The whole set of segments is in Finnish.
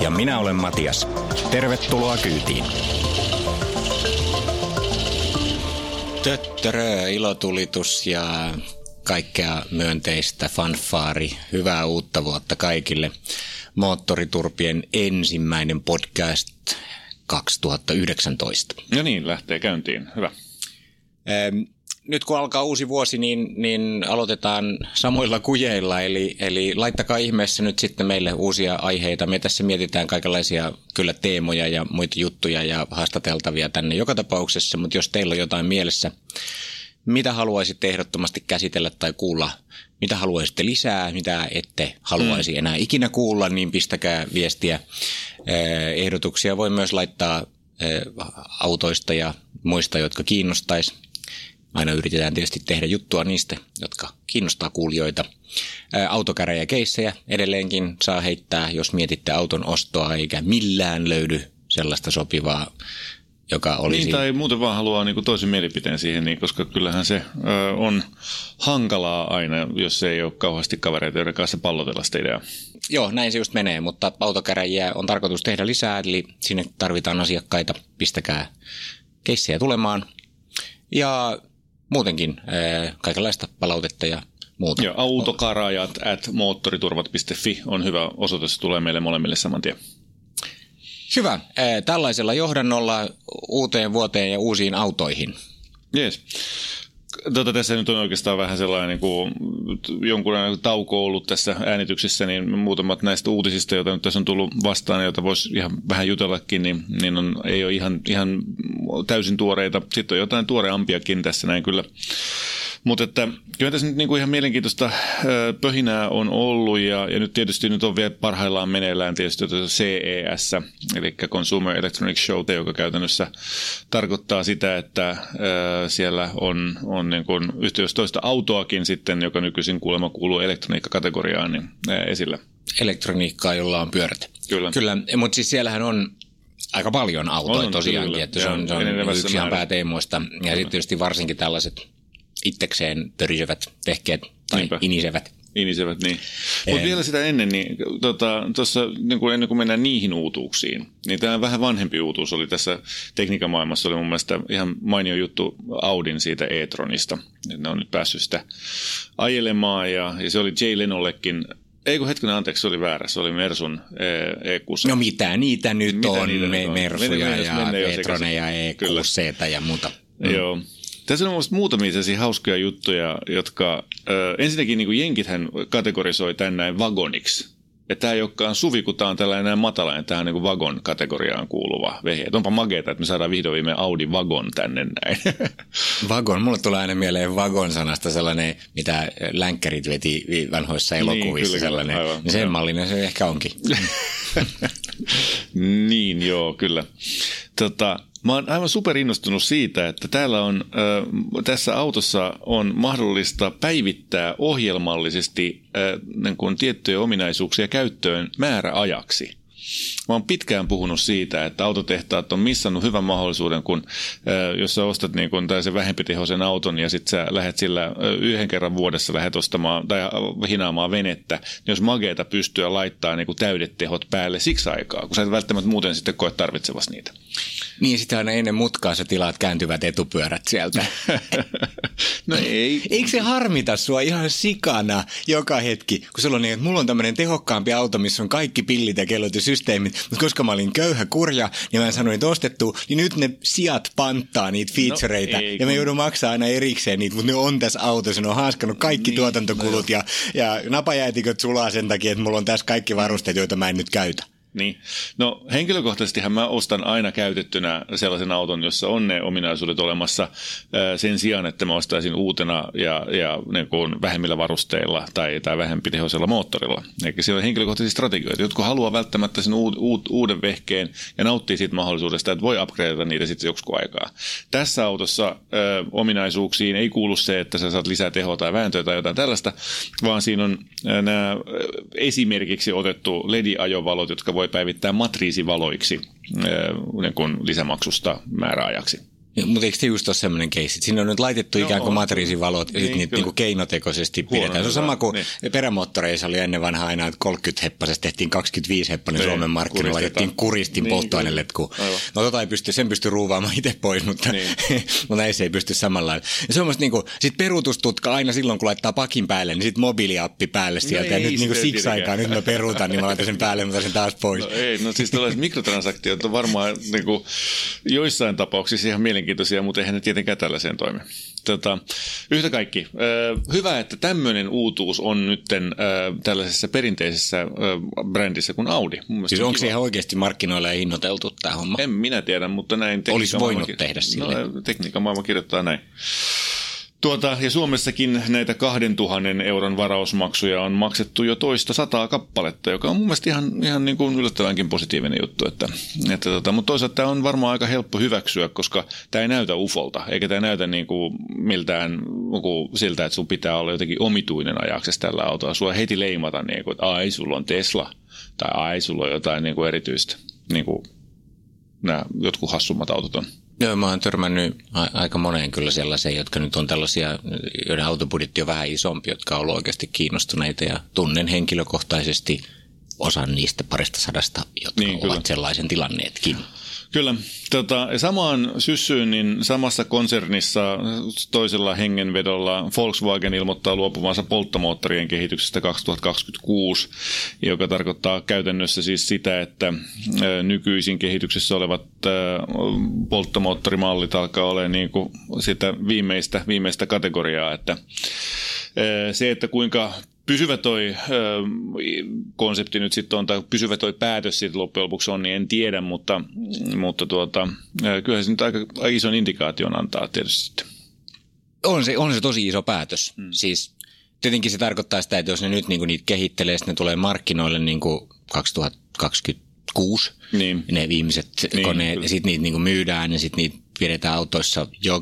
Ja minä olen Matias. Tervetuloa kyytiin. Töttörö, ilotulitus ja kaikkea myönteistä, fanfaari. Hyvää uutta vuotta kaikille. Moottoriturpien ensimmäinen podcast 2019. No niin, lähtee käyntiin. Hyvä. Nyt kun alkaa uusi vuosi, niin aloitetaan samoilla kujeilla, eli laittakaa ihmeessä nyt sitten meille uusia aiheita. Me tässä mietitään kaikenlaisia kyllä teemoja ja muita juttuja ja haastateltavia tänne joka tapauksessa, mutta jos teillä on jotain mielessä, mitä haluaisitte ehdottomasti käsitellä tai kuulla, mitä haluaisitte lisää, mitä ette haluaisi enää ikinä kuulla, niin pistäkää viestiä. Ehdotuksia voi myös laittaa autoista ja muista, jotka kiinnostaisi. Aina yritetään tietysti tehdä juttua niistä, jotka kiinnostaa kuulijoita. Autokäräjäkeissejä edelleenkin saa heittää, jos mietitte auton ostoa, eikä millään löydy sellaista sopivaa, joka olisi... Niin, tai muuten vaan haluaa niin kuin toisen mielipiteen siihen, niin, koska kyllähän se on hankalaa aina, jos ei ole kauheasti kavereita, joiden kanssa pallotella sitä ideaa. Joo, näin se just menee, mutta autokäräjiä on tarkoitus tehdä lisää, eli sinne tarvitaan asiakkaita. Pistäkää keissejä tulemaan. Ja muutenkin kaikenlaista palautetta ja muuta. Joo, autokarajat@moottoriturvat.fi on hyvä osoite, se tulee meille molemmille saman tien. Hyvä. Tällaisella johdannolla uuteen vuoteen ja uusiin autoihin. Jees. Tässä nyt on oikeastaan vähän sellainen niin kuin jonkunlainen tauko ollut tässä äänityksessä, niin muutamat näistä uutisista, joita nyt tässä on tullut vastaan ja joita voisi ihan vähän jutellakin, niin ei ole ihan täysin tuoreita. Sitten on jotain tuoreampiakin tässä näin kyllä. Mutta että kyllä tässä nyt niin kuin ihan mielenkiintoista pöhinää on ollut ja nyt tietysti nyt on vielä parhaillaan meneillään tietysti CES, eli Consumer Electronics Show, joka käytännössä tarkoittaa sitä, että siellä on niin kuin yhtä jos toista autoakin sitten, joka nykyisin kuulemma kuuluu elektroniikkakategoriaan, niin esillä. Elektroniikkaa, jolla on pyörät. Kyllä, mutta siis siellähän on aika paljon autoja on, tosiaankin, kyllä. Että se on yksi ihan pääteemoista. Ja sitten tietysti varsinkin tällaiset itsekseen pörisevät vehkeet tai inisevät, niin. Mutta vielä sitä ennen, niin ennen kuin mennään niihin uutuuksiin, niin tämä vähän vanhempi uutuus oli tässä tekniikan maailmassa, oli mun mielestä ihan mainio juttu Audin siitä e-tronista. Ne on nyt päässyt sitä ajelemaan ja se oli Jay Lenollekin. Eikö hetkinen, anteeksi, se oli väärä. Se oli Mersun EQC. No mitä niitä nyt on? Mersuja ja e-troneja, EQC:tä ja muuta. Joo. Tässä on muutamia sellaisia hauskoja juttuja, jotka ensinnäkin niin jenkithän kategorisoi tän näin vagoniksi. Että tämä ei olekaan suvi, kun tämä on tällainen näin matalainen, tämä on niin vagon-kategoriaan kuuluva vehje. Et onpa makeeta, että me saadaan vihdoin viimein Audi vagon tänne näin. Vagon, mulle tulee aina mieleen vagon-sanasta sellainen, mitä länkkärit veti vanhoissa elokuvissa. Niin, sellainen. Aivan, niin sen mallinen se ehkä onkin. Niin, joo, kyllä. Mä oon aivan superinnostunut siitä, että täällä on, tässä autossa on mahdollista päivittää ohjelmallisesti niin kuin tiettyjä ominaisuuksia käyttöön määräajaksi. Mä oon pitkään puhunut siitä, että autotehtaat on missannut hyvän mahdollisuuden, kun jos sä ostat niin kun tällaisen vähempitehoisen auton ja sit sä lähet sillä yhden kerran vuodessa lähet ostamaan tai hinaamaan venettä, niin jos mageeta pystyä laittaa niin kun täydet tehot päälle siksi aikaa, kun sä et välttämättä muuten sitten koe tarvitsevasi niitä. Niin, sitä aina ennen mutkaa sä tilaat kääntyvät etupyörät sieltä. No ei. Eikö se harmita sua ihan sikana joka hetki, kun sulla on niin, että mulla on tämmöinen tehokkaampi auto, missä on kaikki pillit ja kellot ja systeemit, mutta koska mä olin köyhä kurja, niin mä en saanut niitä ostettua, niin nyt ne sijat panttaa niitä featureita, no, ja mä joudun maksaa aina erikseen niitä, mutta ne on tässä autossa, ne on haaskannut kaikki niin, tuotantokulut ja napajäätiköt sulaa sen takia, että mulla on tässä kaikki varusteet, joita mä en nyt käytä. Niin. No henkilökohtaisestihan mä ostan aina käytettynä sellaisen auton, jossa on ne ominaisuudet olemassa sen sijaan, että mä ostaisin uutena ja niin kuin vähemmillä varusteilla tai vähempi tehoisella moottorilla. Eli siellä on henkilökohtaisia strategioita. Jotkut haluaa välttämättä sen uuden vehkeen ja nauttii siitä mahdollisuudesta, että voi upgradeata niitä sitten joksikin aikaa. Tässä autossa ominaisuuksiin ei kuulu se, että sä saat lisää tehoa tai vääntöä tai jotain tällaista, vaan siinä on nämä esimerkiksi otettu LED-ajovalot, jotka voi päivittää matriisivaloiksi niin kuin lisämaksusta määräajaksi. Mutta eikö se just ole sellainen keissi? Siinä on nyt laitettu ikään kuin matriisivalot ja sitten niitä niin kuin keinotekoisesti pidetään. Se on sama kuin perämoottoreissa oli ennen vanha aina, että 30-heppaisesta tehtiin 25-heppainen Suomen markkinoilla, laitettiin kuristin niin, polttoaineletkuun. No tota ei pysty, sen pystyy ruuvaamaan itse pois, mutta näissä ei pysty samanlailla. Se on niin kuin, sit peruutustutka aina silloin, kun laittaa pakin päälle, niin sitten mobiiliappi päälle sieltä. No ja nyt niin kuin siksi aikaa, nyt mä peruutan, niin mä laitan sen päälle, mä laitan sen taas pois. No ei, no siis tällaiset mikrotransaktiot on varmaan niin kuin, joissain tapauksissa ihan mielenkiintoisia. Kiitosia, mutta eihän ne tietenkään tällaiseen toimi. Yhtä kaikki. Hyvä, että tämmöinen uutuus on nytten tällaisessa perinteisessä brändissä kuin Audi. Siis onko se ihan oikeasti markkinoilla ei hinnoiteltu tämä homma? En minä tiedä, mutta näin. Olisi voinut tehdä silleen. No, tekniikan maailma kirjoittaa näin. Ja Suomessakin näitä 2 000 euron varausmaksuja on maksettu jo toista 100 kappaletta, joka on mun mielestä ihan niin kuin yllättävänkin positiivinen juttu. Mutta toisaalta tämä on varmaan aika helppo hyväksyä, koska tämä ei näytä ufolta, eikä tämä näytä niin kuin miltään siltä, että sun pitää olla jotenkin omituinen ajaksessa tällä autolla. Sua heti leimata, niin kuin, että ai, sulla on Tesla tai ai, sulla on jotain niin kuin erityistä, niin kuin nämä jotkut hassummat autot on. Joo, mä oon törmännyt aika moneen kyllä sellaisia, jotka nyt on tällaisia, joiden autobudjetti on vähän isompi, jotka on ollut oikeasti kiinnostuneita ja tunnen henkilökohtaisesti osan niistä 200, jotka niin, ovat sellaisen tilanneetkin. Kyllä. Samaan syssyyn, niin samassa konsernissa toisella hengenvedolla Volkswagen ilmoittaa luopuvansa polttomoottorien kehityksestä 2026, joka tarkoittaa käytännössä siis sitä, että nykyisin kehityksessä olevat polttomoottorimallit alkaa olemaan niin kuin sitä viimeistä kategoriaa, että se, että kuinka pysyvä toi konsepti nyt sitten on, tai pysyvä toi päätös sitten loppujen lopuksi on, niin en tiedä, mutta kyllähän se nyt aika ison indikaation antaa tietysti. On se tosi iso päätös. Siis tietenkin se tarkoittaa sitä, että jos ne nyt niinku niitä kehittelee, sitten ne tulee markkinoille niinku 2026, niin ne viimeiset koneet, ja sitten niitä niinku myydään, ja sitten niitä pidetään autoissa jo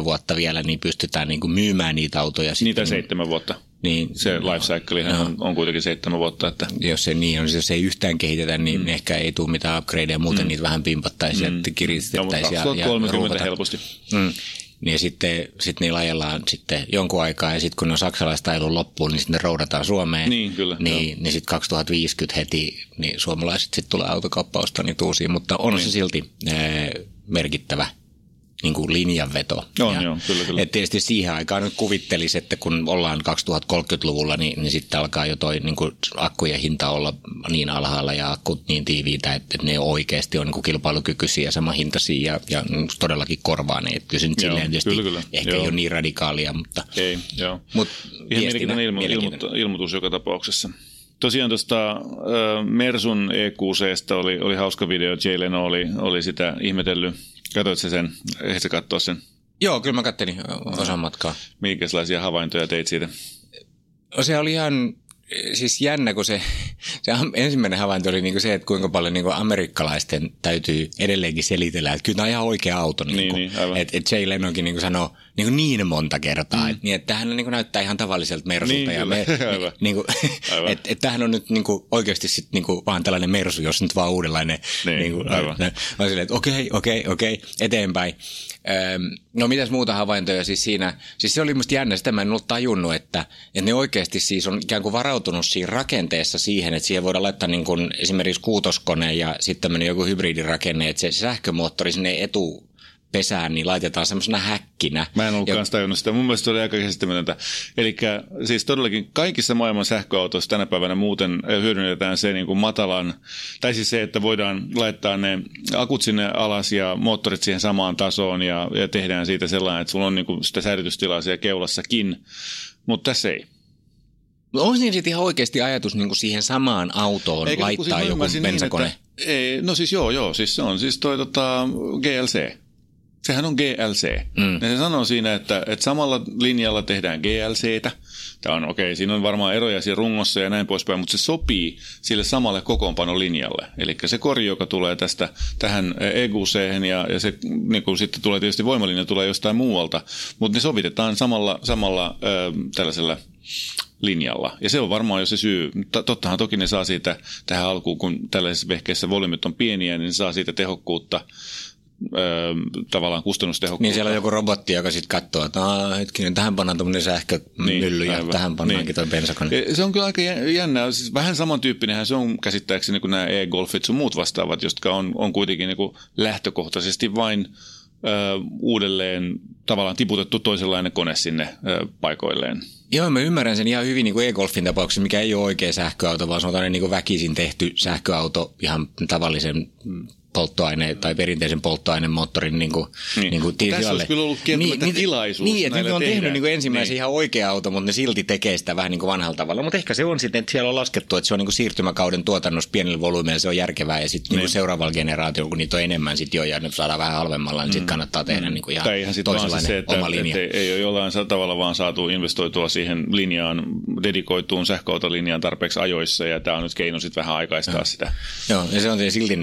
2-3 vuotta vielä, niin pystytään niinku myymään niitä autoja. Niitä 7 vuotta. Niin, se life cycle on kuitenkin 7 vuotta. Että. Jos se niin on, jos ei yhtään kehitetä, niin ehkä ei tule mitään upgradeja, muuten niitä vähän pimpattaisiin, kiristettäisiin. No, mutta 2030 helposti. Niin ja sitten niillä ajellaan sitten jonkun aikaa, ja sitten kun ne on saksalaista ajelun loppuun, niin sitten ne roudataan Suomeen. Niin, kyllä. Niin sitten 2050 heti niin suomalaiset sitten tulee autokauppausta niin uusiin, mutta on se silti merkittävä. Niin kuin linjanveto. Kyllä. Et tietysti siihen aikaan nyt kuvittelisi, että kun ollaan 2030-luvulla, niin sitten alkaa jo toi niin kuin akkujen hinta olla niin alhaalla ja akkut niin tiiviitä, että ne oikeasti on niin kuin kilpailukykyisiä, samahintaisia ja todellakin korvaa ne. Kyllä se nyt silleen tietysti ehkä ei ole niin radikaalia, mutta ei, joo. Mut ihan mielenkiintoinen ilmoitus joka tapauksessa. Tosiaan tuosta Mersun EQC:stä oli hauska video. Jay Leno oli sitä ihmetellyt. Katsoitko sen? Ehdit sä katsoa sen? Joo, kyllä mä kattelin osan matkaa. Minkälaisia havaintoja teit siitä? Se oli ihan siis jännä, kun se ensimmäinen havainto oli niinku se, että kuinka paljon niinku amerikkalaisten täytyy edelleenkin selitellä, että kyllä tämä on ihan oikea auto. Että Jay Lenokin niinku sanoo niin monta kertaa, että tämähän niinku näyttää ihan tavalliselta Mersulta. Että tämähän on nyt niinku oikeasti sit niinku vaan tällainen Mersu, jos nyt vaan uudenlainen. Okei, eteenpäin. No mitäs muuta havaintoja siis siinä? Siis se oli musta jännä, sitä mä en ollut tajunnut, että ne oikeasti siis on ikään kuin varautunut siinä rakenteessa siihen, että siihen voidaan laittaa niin kuin esimerkiksi 6-kone ja sitten tämmöinen joku hybridirakenne, että se sähkömoottori sinne etupesään niin laitetaan semmoisena häkkinä. Mä en ollutkaan tajunnut sitä. Mun mielestä se oli aika käsittämätöntä. Eli siis todellakin kaikissa maailman sähköautoissa tänä päivänä muuten hyödynnetään se niin kuin matalan, tai siis se, että voidaan laittaa ne akut sinne alas ja moottorit siihen samaan tasoon ja tehdään siitä sellainen, että sulla on niin kuin sitä säilytystilaa siellä keulassakin, mutta tässä ei. On siinä sitten ihan oikeasti ajatus niin kuin siihen samaan autoon eikä laittaa siis joku bensakone? Niin, että, joo, siis se on siis toi GLC. Sehän on GLC. Ja se sanoo siinä, että samalla linjalla tehdään GLCtä. Tämä on okei, siinä on varmaan eroja siinä rungossa ja näin poispäin, mutta se sopii sille samalle kokoonpanolinjalle. Eli se kori, joka tulee tästä tähän EQC:hen ja se niin sitten tulee tietysti voimalinja tulee jostain muualta, mutta ne sovitetaan samalla tällaisella linjalla. Ja se on varmaan jo se syy. Tottahan toki ne saa siitä tähän alkuun, kun tällaisessa vehkeessä volyymit on pieniä, niin ne saa siitä tehokkuutta. Tavallaan kustannustehokkuutta. Niin siellä on joku robotti, joka sitten katsoo, että hetkinen, tähän pannaan tuommoinen sähkömylly niin, ja tähän pannaankin niin. Toi bensakone. Se on kyllä aika jännää. Siis vähän samantyyppinenhän se on käsittääkseni kuin nämä e-golfit sun muut vastaavat, jotka on kuitenkin niin lähtökohtaisesti vain uudelleen tavallaan tiputettu toisenlainen kone sinne paikoilleen. Joo, mä ymmärrän sen ihan hyvin niin kuin e-golfin tapauksessa, mikä ei ole oikea sähköauto, vaan se on tämmöinen niin väkisin tehty sähköauto ihan tavallisen polttoaine tai perinteisen polttoainemoottorin niin kuin tilalle. Tässä olisi kyllä ollut tilaisuus näillä tehdään. Niin, että ne on tehnyt niin kuin ensimmäisen ihan oikea auto, mutta ne silti tekee sitä vähän niin kuin vanhalla tavalla. Mutta ehkä se on sitten, että siellä on laskettu, että se on niin kuin siirtymäkauden tuotannossa pienellä volyymeilla, se on järkevää. Ja sitten niin seuraavalla generaatiolla, kun niitä on enemmän sitten jo, ja nyt saadaan vähän halvemmalla, niin sitten kannattaa tehdä niin kuin ihan toisenlainen se, että, oma linja. Ei ole jollain tavalla vaan saatu investoitua siihen linjaan, dedikoituun sähköautolinjaan tarpeeksi ajoissa, ja tämä on nyt keino sitten vähän aikaistaa sitä. Joo, ja se on silti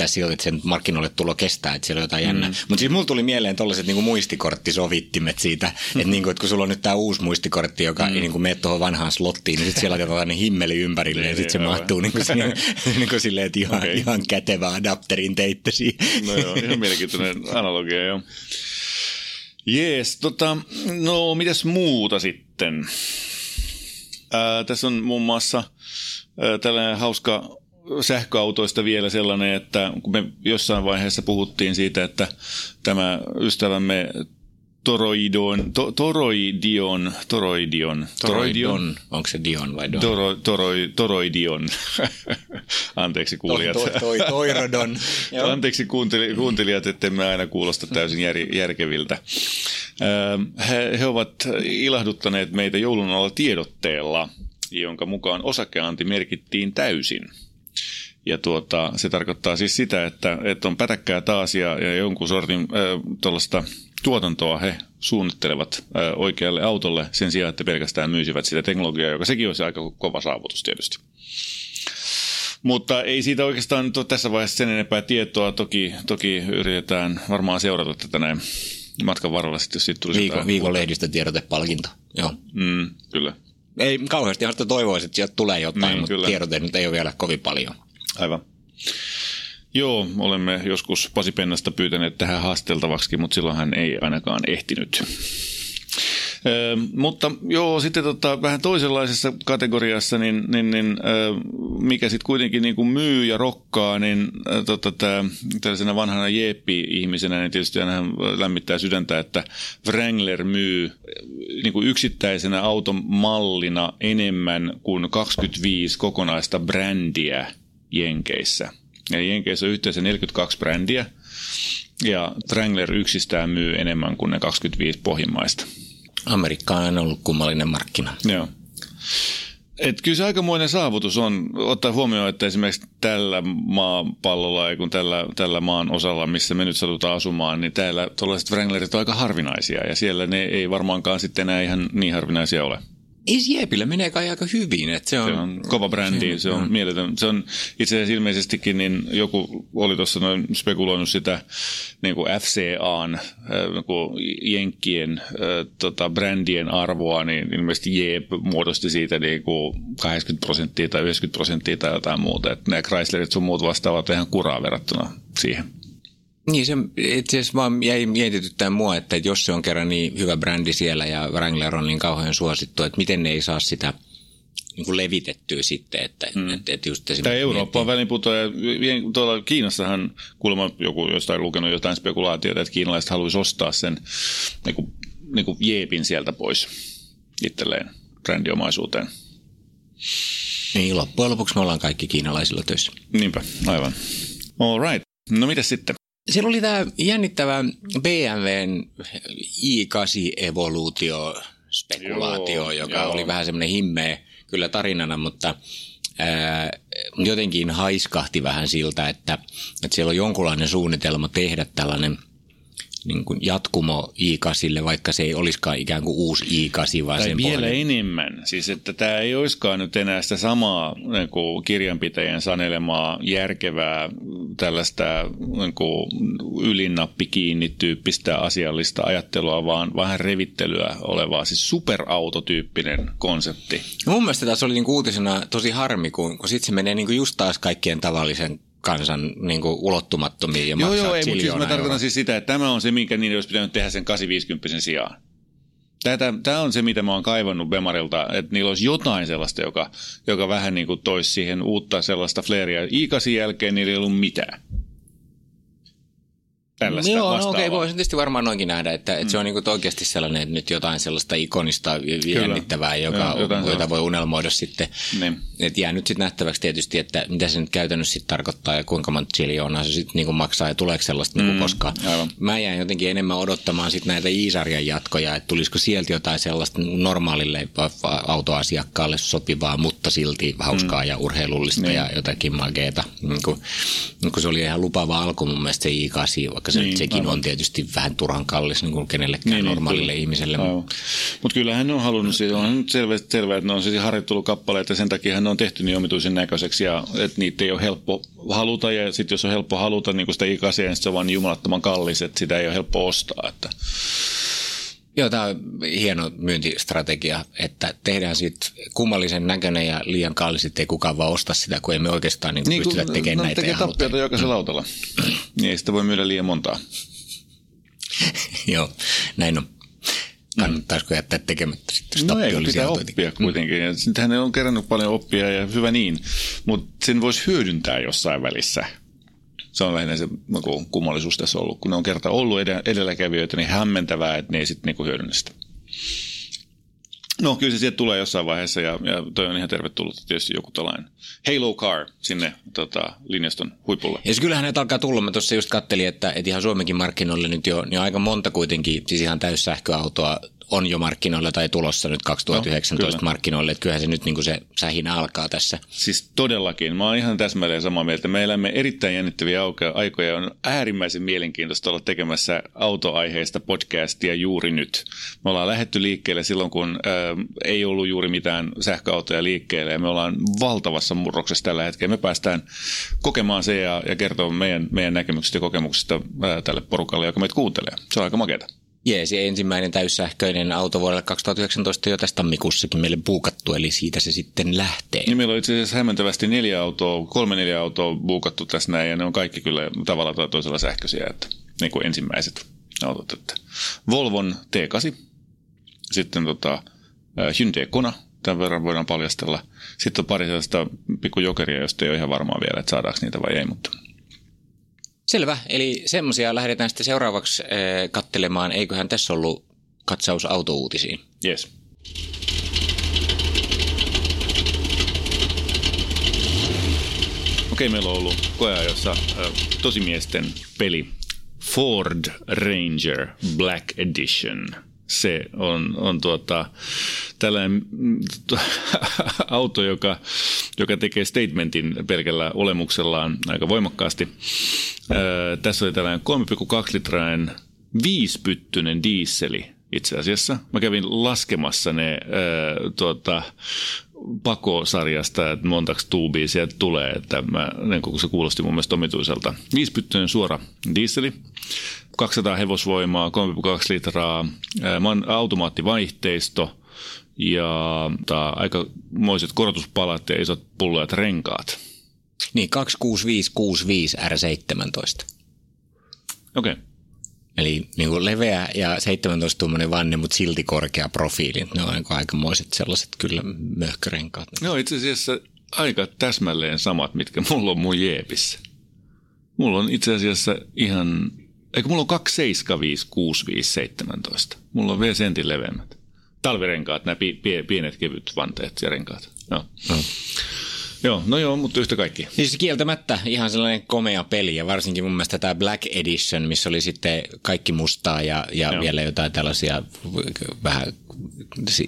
silti, että sen markkinoille tulo kestää, että siellä on jotain jännää. Mutta siis mulla tuli mieleen tollaiset niinku muistikorttisovittimet siitä, että niinku, et kun sulla on nyt tää uusi muistikortti, joka niinku menee tuohon vanhaan slottiin, niin sitten siellä on tällainen himmeli ympärille ja sitten se mahtuu niinku sinne, niinku silleen, että ihan kätevä adapterin teitte siihen. No joo, ihan mielenkiintoinen analogia, joo. Jees, no mitäs muuta sitten? Tässä on muun muassa tällainen hauska sähköautoista vielä sellainen, että kun me jossain vaiheessa puhuttiin siitä, että tämä ystävämme Toroidion. Onko se Dion vai Don? Toroidion. Anteeksi kuulijat. Toirodon. Anteeksi kuuntelijat, ettemme aina kuulosta täysin järkeviltä. He ovat ilahduttaneet meitä joulun alla tiedotteella, jonka mukaan osakeanti merkittiin täysin. Ja se tarkoittaa siis sitä, että on pätäkkää taas ja jonkun sortin tuollaista tuotantoa he suunnittelevat oikealle autolle sen sijaan, että pelkästään myisivät sitä teknologiaa, joka sekin olisi aika kova saavutus tietysti. Mutta ei siitä oikeastaan tässä vaiheessa sen enempää tietoa. Toki yritetään varmaan seurata tätä näin matkan varrella sitten, jos siitä tulisi viikon lehdistötiedotepalkinto. Joo. Kyllä. Ei kauheasti harta toivoisi, että sieltä tulee jotain, mutta tiedot nyt ei ole vielä kovin paljon. Aivan. Joo, olemme joskus Pasi Pennasta pyytäneet tähän haasteltavaksi, mutta silloin hän ei ainakaan ehtinyt. Mutta joo, sitten vähän toisenlaisessa kategoriassa, mikä sitten kuitenkin niin kuin myy ja rokkaa, niin tällaisena vanhana jeeppi-ihmisenä niin tietysti aina lämmittää sydäntä, että Wrangler myy niin kuin yksittäisenä automallina enemmän kuin 25 kokonaista brändiä Jenkeissä. Eli Jenkeissä on yhteensä 42 brändiä ja Wrangler yksistään myy enemmän kuin ne 25 pohjimmaista. Amerikka on aina ollut kummallinen markkina. Joo. Et kyllä se aikamoinen saavutus on, ottaa huomioon, että esimerkiksi tällä maapallolla ja kun tällä maan osalla, missä me nyt satutaan asumaan, niin täällä tuollaiset Wranglerit on aika harvinaisia ja siellä ne ei varmaankaan sitten enää ihan niin harvinaisia ole. Jeepillä menee kai aika hyvin. Että se on kova brändi, se on mieletön. Se on itse asiassa ilmeisestikin, niin joku oli tuossa noin spekuloinut sitä niin kuin FCAn, niin jenkkien brändien arvoa, niin ilmeisesti Jeep muodosti siitä niin kuin 80% tai 90% tai jotain muuta. Että nämä Chryslerit sun muut vastaavat ihan kuraa verrattuna siihen. Niin, se itse asiassa vaan jäi mietityttää mua, että jos se on kerran niin hyvä brändi siellä ja Wrangler on niin kauhean suosittu, että miten ne ei saa sitä niin kuin levitettyä sitten. Tämä Eurooppa on väliinputoaja. Tuolla Kiinassahan kuulemma joku jostain lukenut jotain spekulaatiota, että kiinalaiset haluaisi ostaa sen niin kuin jeepin sieltä pois itselleen brändiomaisuuteen. Niin, loppujen lopuksi me ollaan kaikki kiinalaisilla töissä. Niinpä, aivan. All right. No mitä sitten? Siellä oli tämä jännittävä BMWn i8-evoluutio spekulaatio, joo, joka joo. oli vähän semmoinen himmeä kyllä tarinana, mutta jotenkin haiskahti vähän siltä, että siellä on jonkunlainen suunnitelma tehdä tällainen niin kuin jatkumo i8, vaikka se ei olisikaan ikään kuin uusi i8, vaan tai vielä enemmän. Siis että tämä ei olisikaan nyt enää sitä samaa niin kuin kirjanpitäjän sanelemaa järkevää tällaista niin kuin ylinnappi kiinni tyyppistä asiallista ajattelua, vaan vähän revittelyä olevaa, siis superautotyyppinen konsepti. No mun mielestä tässä oli niin kuin uutisena tosi harmi, kun sitten se menee niin kuin just taas kaikkien tavallisen kansan niin kuin ulottumattomia ja maksaa chiljoonaa. Joo, ei, mutta siis mä tarkoitan siis sitä, että tämä on se, minkä niiden olisi pitänyt tehdä sen 850 sijaan. Tämä on se, mitä mä oon kaivannut Bemarilta, että niillä olisi jotain sellaista, joka vähän niin kuin toisi siihen uutta sellaista flairia. I8 jälkeen niillä ei ollut mitään. Tällaista joo, vastaavaa. Okei, voisin tietysti varmaan noinkin nähdä, että se on niin oikeasti sellainen, että nyt jotain sellaista ikonista jännittävää, jota voi unelmoida sitten. Niin. Et jää nyt sitten nähtäväksi tietysti, että mitä se nyt käytännössä sitten tarkoittaa ja kuinka monta chiljoonaa se sitten niinku maksaa ja tuleeko sellaista niinku koskaan. Aivan. Mä jään jotenkin enemmän odottamaan sitten näitä i-sarjan jatkoja, että tulisiko sieltä jotain sellaista normaalille autoasiakkaalle sopivaa, mutta silti hauskaa ja urheilullista ja jotakin mageeta. Niin kun se oli ihan lupaava alku mun mielestä se i8, vaikka niin, sekin on tietysti vähän turhan kallis niin kuin kenellekään normaalille ihmiselle. Mutta kyllähän ne on halunnut, on nyt selvää, että ne on siis harjoittelukappaleita ja sen takia hän on tehty niin omituisen näköiseksi, ja että niitä ei ole helppo haluta, ja sitten jos on helppo haluta niin kuin sitä i8, niin se on vaan jumalattoman kallis, että sitä ei ole helppo ostaa. Että. Joo, tämä on hieno myyntistrategia, että tehdään siitä kummallisen näköinen ja liian kallis, ettei kukaan vaan osta sitä, kun ei me oikeastaan niin pystytä tekemään näitä. Tekee tappiota jokaisella autolla, niin ei sitä voi myydä liian montaa. Joo, näin on. Kannattaisiko jättää tekemättä sitten, jos tappiollisia autoja? No ei, pitää oppia kuitenkin. Hän on kerännyt paljon oppia ja hyvä niin, mutta sen voisi hyödyntää jossain välissä. Se on lähinnä se kummallisuus tässä ollut. Kun ne on kerta ollut edelläkävijöitä, niin hämmentävää, että ne ei sitten niinku hyödynnä sitä. No kyllä se sieltä tulee jossain vaiheessa ja toi on ihan tervetullut tietysti joku tällainen Halo Car sinne linjaston huipulle. Ja kyllähän näitä alkaa tulla. Mä tuossa just kattelin, että ihan Suomenkin markkinoille nyt jo niin aika monta kuitenkin, siis ihan täyssähköautoa on jo markkinoilla tai tulossa nyt 2019 markkinoille. Että kyllähän se nyt niin kuin se sähinä alkaa tässä. Siis todellakin. Mä oon ihan täsmälleen samaa mieltä. Me elämme erittäin jännittäviä aikoja. On äärimmäisen mielenkiintoista olla tekemässä autoaiheista podcastia juuri nyt. Me ollaan lähdetty liikkeelle silloin, kun ei ollut juuri mitään sähköautoja liikkeelle. Ja me ollaan valtavassa murroksessa tällä hetkellä. Me päästään kokemaan se ja kertomaan meidän näkemyksistä ja kokemuksista tälle porukalle, joka meitä kuuntelee. Se on aika makeata. Jees, ja ensimmäinen täyssähköinen auto vuodelle 2019 jo tässä tammikuussakin meille buukattu, eli siitä se sitten lähtee. Niin meillä on itse asiassa hämmentävästi 3-4 autoa buukattu tässä näin, ja ne on kaikki kyllä tavalla tai toisella sähköisiä, että niin kuin ensimmäiset autot. Että Volvon T8, sitten Hyundai Kona, tämän verran voidaan paljastella. Sitten on pari sellaista pikkujokeria, josta ei ole ihan varmaa vielä, että saadaanko niitä vai ei, mutta... Selvä, eli semmoisia lähdetään sitten seuraavaksi katselemaan. Eiköhän tässä ollut katsaus autouutisiin. Yes. Okei, meillä on ollut koeajossa tosimiesten peli Ford Ranger Black Edition. Se on tällainen auto, joka tekee statementin pelkällä olemuksellaan aika voimakkaasti. Tässä oli tällainen 3,2-litrainen 5-pyttyinen diisseli itse asiassa. Mä kävin laskemassa ne pakosarjasta, että montaksi tuubia sieltä tulee, että kun se kuulosti mun mielestä omituiselta. 5-pyttyinen suora diisseli, 200 hevosvoimaa, 3,2 litraa, automaattivaihteisto ja aikamoiset korotuspalat ja isot pulleat renkaat. Niin, 26565 R17. Okei. Eli niin kuin leveä ja 17-tuumainen vanne, mutta silti korkea profiili. Ne on aikamoiset sellaiset kyllä möhkörenkaat. Ne on itse asiassa aika täsmälleen samat, mitkä mulla on mun jeepissä. Mulla on itse asiassa ihan... Eikö mulla on 2756517. Mulla on vielä sentin leveämmät. Talvirenkaat, nämä pienet kevyt vanteet ja renkaat. No. Joo, mutta yhtä kaikki. Siis kieltämättä ihan sellainen komea peli, ja varsinkin mun mielestä tämä Black Edition, missä oli sitten kaikki mustaa ja vielä jotain tällaisia vähän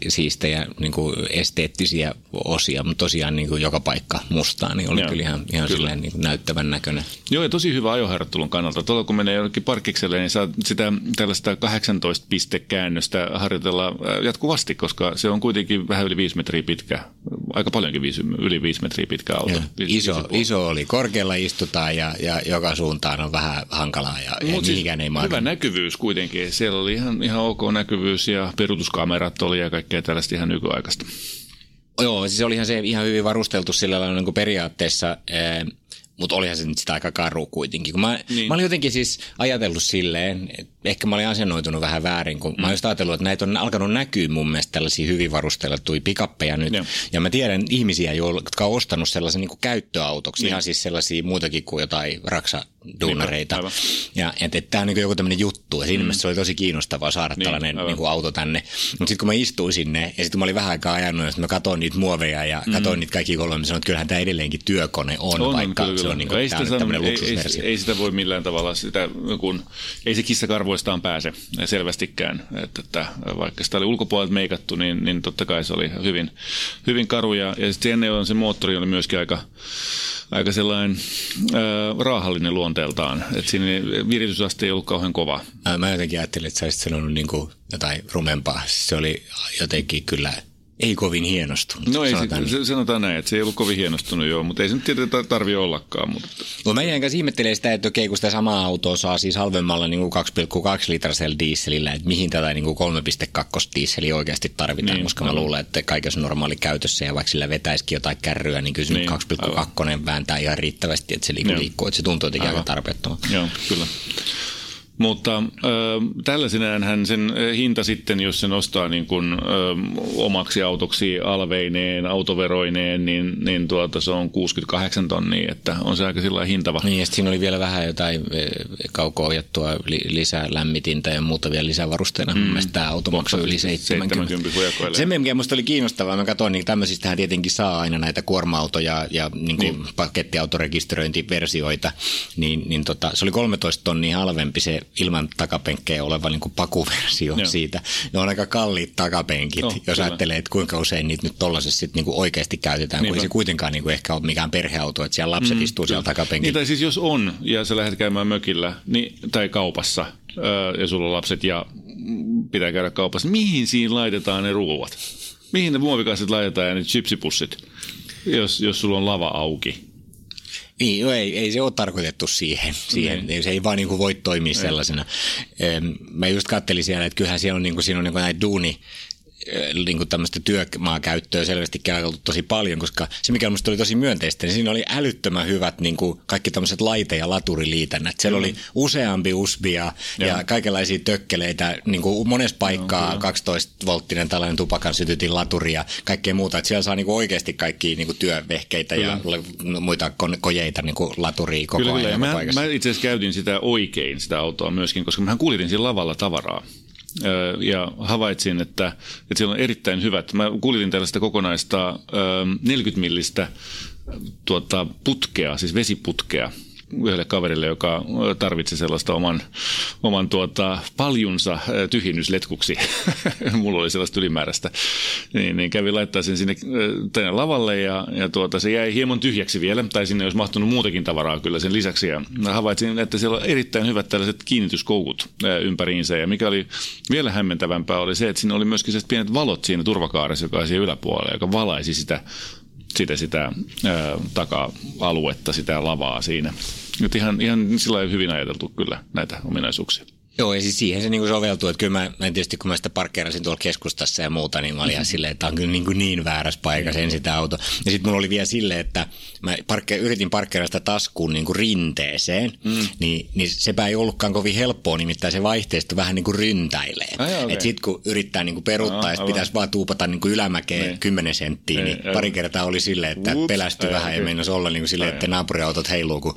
siistejä niin kuin esteettisiä osia, mutta tosiaan niin kuin joka paikka mustaa, niin oli kyllä ihan silleen niin kuin näyttävän näköinen. Joo, ja tosi hyvä ajoharjoittelun kannalta. Tuolla kun menee jollekin parkkikselle, niin saa sitä tällaista 18-pistekäännöstä harjoitella jatkuvasti, koska se on kuitenkin vähän yli 5 metriä pitkä, aika paljonkin yli 5 metriä pitkä auto. Iso oli, korkealla istutaan ja joka suuntaan on vähän hankalaa ja mihinkään ei mahdu. Hyvä näkyvyys kuitenkin, siellä oli ihan ok näkyvyys ja peruutuskamerat oli ja kaikkea tällaista ihan nykyaikaista. Joo, siis olihan se ihan hyvin varusteltu sillä lailla niin kuin periaatteessa, mutta olihan se nyt sitä aika karu kuitenkin. Mä olin jotenkin siis ajatellut silleen, että ehkä mä olin asennoitunut vähän väärin, kun mä olin just ajatellut, että näitä on alkanut näkyä mun mielestä tällaisia hyvin varusteltuja pikappeja nyt. Joo. Ja mä tiedän ihmisiä, jotka on ostanut sellaisen niin kuin käyttöautoksi, ihan siis sellaisia muutakin kuin jotain raksaduunareita. Että tämä on niin kuin joku tämmöinen juttu, ja siinä mielestä se oli tosi kiinnostavaa saada tällainen niin kuin auto tänne. Mutta sitten kun mä istuin sinne, ja sitten mä olin vähän aikaa ajanut, ja sitten mä katsoin niitä muoveja, ja katsoin niitä kaikki kolme, ja sanoin, että kyllähän tämä edelleenkin työkone on vaikka kyllä. Se on niin kuin, ei sitä voi millään tavalla, ei se kissakarvoistaan pääse selvästikään, että vaikka sitä oli ulkopuolelta meikattu, niin totta kai se oli hyvin karuja, ja sitten ennen on se moottori oli myöskin aika sellainen raahallinen luonteeltaan, että siinä viritysaste ei ollut kauhean kova. Mä jotenkin ajattelin, että sä olisit sanonut niin kuin jotain rumempaa, se oli jotenkin kyllä... Ei kovin hienostunut. No sanotaan näin, että se ei ollut kovin hienostunut, joo, mutta ei se nyt tietenkään tarvitse ollakaan. Mutta. No mä jään kanssa ihmettelee sitä, että okei, kun sitä samaa autoa saa siis halvemmalla niin 2,2-litrasella dieselillä, että mihin tätä niin 3,2-dieseliä oikeasti tarvitaan, niin, koska mä luulen, että kaikessa normaali käytössä ja vaikka sillä vetäisikin jotain kärryä, niin kyllä se nyt 2,2 vääntää ihan riittävästi, että se liikkuu, että se tuntuu jotenkin aika tarpeettomalta. Joo, kyllä. Mutta tällaisenäänhän sen hinta sitten, jos sen ostaa niin kuin, omaksi autoksi alveineen, autoveroineen, niin se on 68 tonnia, että on se aika sillä hintava. Niin, ja siinä oli vielä vähän jotain kaukoa ohjattua lisää lämmitintä ja muuta vielä lisävarusteena. Mun mielestä tämä auto maksoi yli 70. Se, mikä musta oli kiinnostavaa, mä katsoin, niin tämmöisistähän tietenkin saa aina näitä kuorma-autoja ja niin kuin pakettiautorekisteröintiversioita, niin se oli 13 tonnia halvempi se ilman takapenkkejä oleva niin kuin pakuversio siitä. Ne on aika kalliit takapenkit, jos ajattelee, että kuinka usein niitä nyt tollaisessa niin oikeasti käytetään, kun ei se kuitenkaan niin kuin ehkä ole mikään perheauto, että siellä lapset istuu siellä takapenkillä. Niin, siis jos on, ja sä lähdet käymään mökillä tai kaupassa, ja sulla on lapset ja pitää käydä kaupassa, mihin siinä laitetaan ne ruuat? Mihin ne muovikassit laitetaan ja ne chipsipussit, jos sulla on lava auki? Niin, no ei se ole tarkoitettu siihen. Se ei vaan niin kuin voi toimia sellaisena. Mä just katselin siellä, että kyllähän siinä on näitä duuni, niin kuin tämmöistä työmaakäyttöä selvästi käytetty tosi paljon, koska se, mikä minusta oli tosi myönteistä, niin siinä oli älyttömän hyvät niin kuin kaikki tämmöiset laite- ja laturiliitännät. Siellä oli useampi USB ja kaikenlaisia tökkeleitä, niin kuin monessa paikkaa 12-volttinen tällainen tupakan sytytin laturi ja kaikkea muuta. Että siellä saa niin kuin oikeasti kaikkia niin kuin työvehkeitä ja muita kojeita niin kuin laturia koko ajan. Mä itse asiassa käytin sitä oikein, sitä autoa myöskin, koska mähän kuljetin siinä lavalla tavaraa. Ja havaitsin, että siellä on erittäin hyvät. Mä kuljetin tällaista kokonaista 40-millistä putkea, siis vesiputkea yhdelle kaverille, joka tarvitsi sellaista oman paljunsa tyhjennysletkuksi. Mulla oli sellaista ylimääräistä. Niin kävin laittaa sen sinne tänne lavalle ja se jäi hieman tyhjäksi vielä, tai sinne olisi mahtunut muutakin tavaraa kyllä sen lisäksi. Ja havaitsin, että siellä on erittäin hyvät tällaiset kiinnityskoukut ympäriinsä. Ja mikä oli vielä hämmentävämpää oli se, että siinä oli myöskin pienet valot siinä turvakaaressa, joka oli siellä yläpuolella, joka valaisi sitä taka-aluetta, sitä lavaa siinä. Nyt ihan sillä lailla hyvin ajateltu kyllä näitä ominaisuuksia. Joo, ja siis siihen se niinku soveltuu, että kyllä mä tietysti kun mä sitä parkkeerasin tuolla keskustassa ja muuta, niin mä olin ihan silleen, että tämä on kyllä niin väärässä paikassa ensin tämä auto. Ja sitten mulla oli vielä silleen, että mä yritin parkkeerata sitä taskuun niinku rinteeseen, niin sepä ei ollutkaan kovin helppoa, nimittäin se vaihteisto vähän niinku ryntäilee. Okay. Että sitten kun yrittää niinku peruuttaa ja pitäisi vaan tuupata niinku ylämäkeen 10 senttiä, niin pari kertaa oli silleen, että pelästyi vähän ja meinasi olla niinku silleen, että naapuriautot heiluu, kun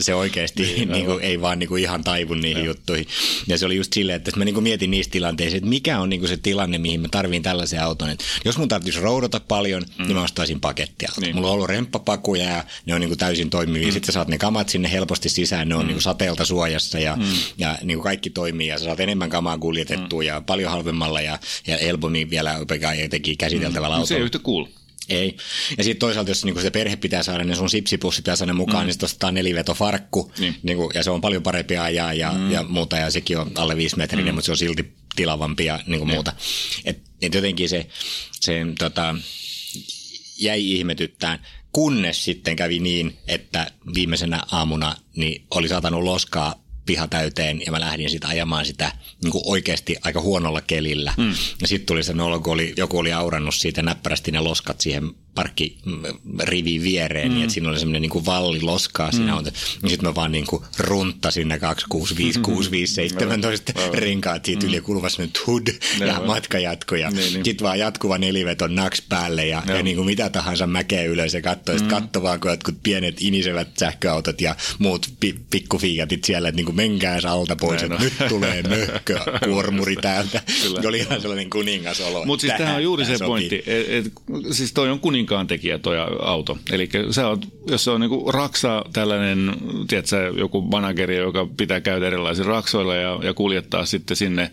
se oikeasti ei vaan niinku ihan taivu niihin. juttuihin. Ja se oli just silleen, että mä niinku mietin niissä tilanteissa, että mikä on niinku se tilanne, mihin mä tarviin tällaisen auton. Et jos mun tarvitsisi roudata paljon, niin mä ostaisin pakettiauton. Niin. Mulla on ollut remppapakuja ja ne on niinku täysin toimivia. Sitten saat ne kamat sinne helposti sisään, ne on niinku sateelta suojassa ja niinku kaikki toimii ja sä saat enemmän kamaa kuljetettua ja paljon halvemmalla ja helpommin vielä jotenkin käsiteltävällä autolla. Se ei yhtä cool. Ei. Ja sitten toisaalta, jos niinku se perhe pitää saada, niin sun sipsipussi pitää saada mukaan, niin sitten ostetaan nelivetofarkku, niinku, ja se on paljon parempi ajaa ja muuta, ja sekin on alle 5-metrinen, mutta se on silti tilavampi ja niinku muuta. Et jotenkin se jäi ihmetyttään, kunnes sitten kävi niin, että viimeisenä aamuna niin oli satanut loskaa piha täyteen ja mä lähdin sitä ajamaan sitä niin kuin oikeasti aika huonolla kelillä. Ja sitten tuli se nolo, kun joku oli aurannut siitä näppärästi ne loskat siihen parkkirivin viereen, niin että siinä oli semmoinen niin kuin valli loskaa siinä. Ja sitten mä vaan niin kuin runttasin ne 265657 renkaat siitä yli kulvassa nyt hud ja matka jatkoi. Niin. Sitten vaan jatkuva neliveton naks päälle ja niin kuin mitä tahansa mäkeä ylös ja kattoi. Sitten kattoi vaan, kun jotkut pienet inisevät sähköautot ja muut pikkufiigatit siellä, että niin kuin menkää alta pois, että nyt tulee möhkö kuormuri täältä. Oli ihan sellainen kuningasolo. Mutta siis tähän on juuri se pointti, että siis toi on kuningasolo. Tekijä toi auto. Eli jos se on niinku raksa tällainen, tiedätkö, joku manageri, joka pitää käydä erilaisilla raksoilla ja kuljettaa sitten sinne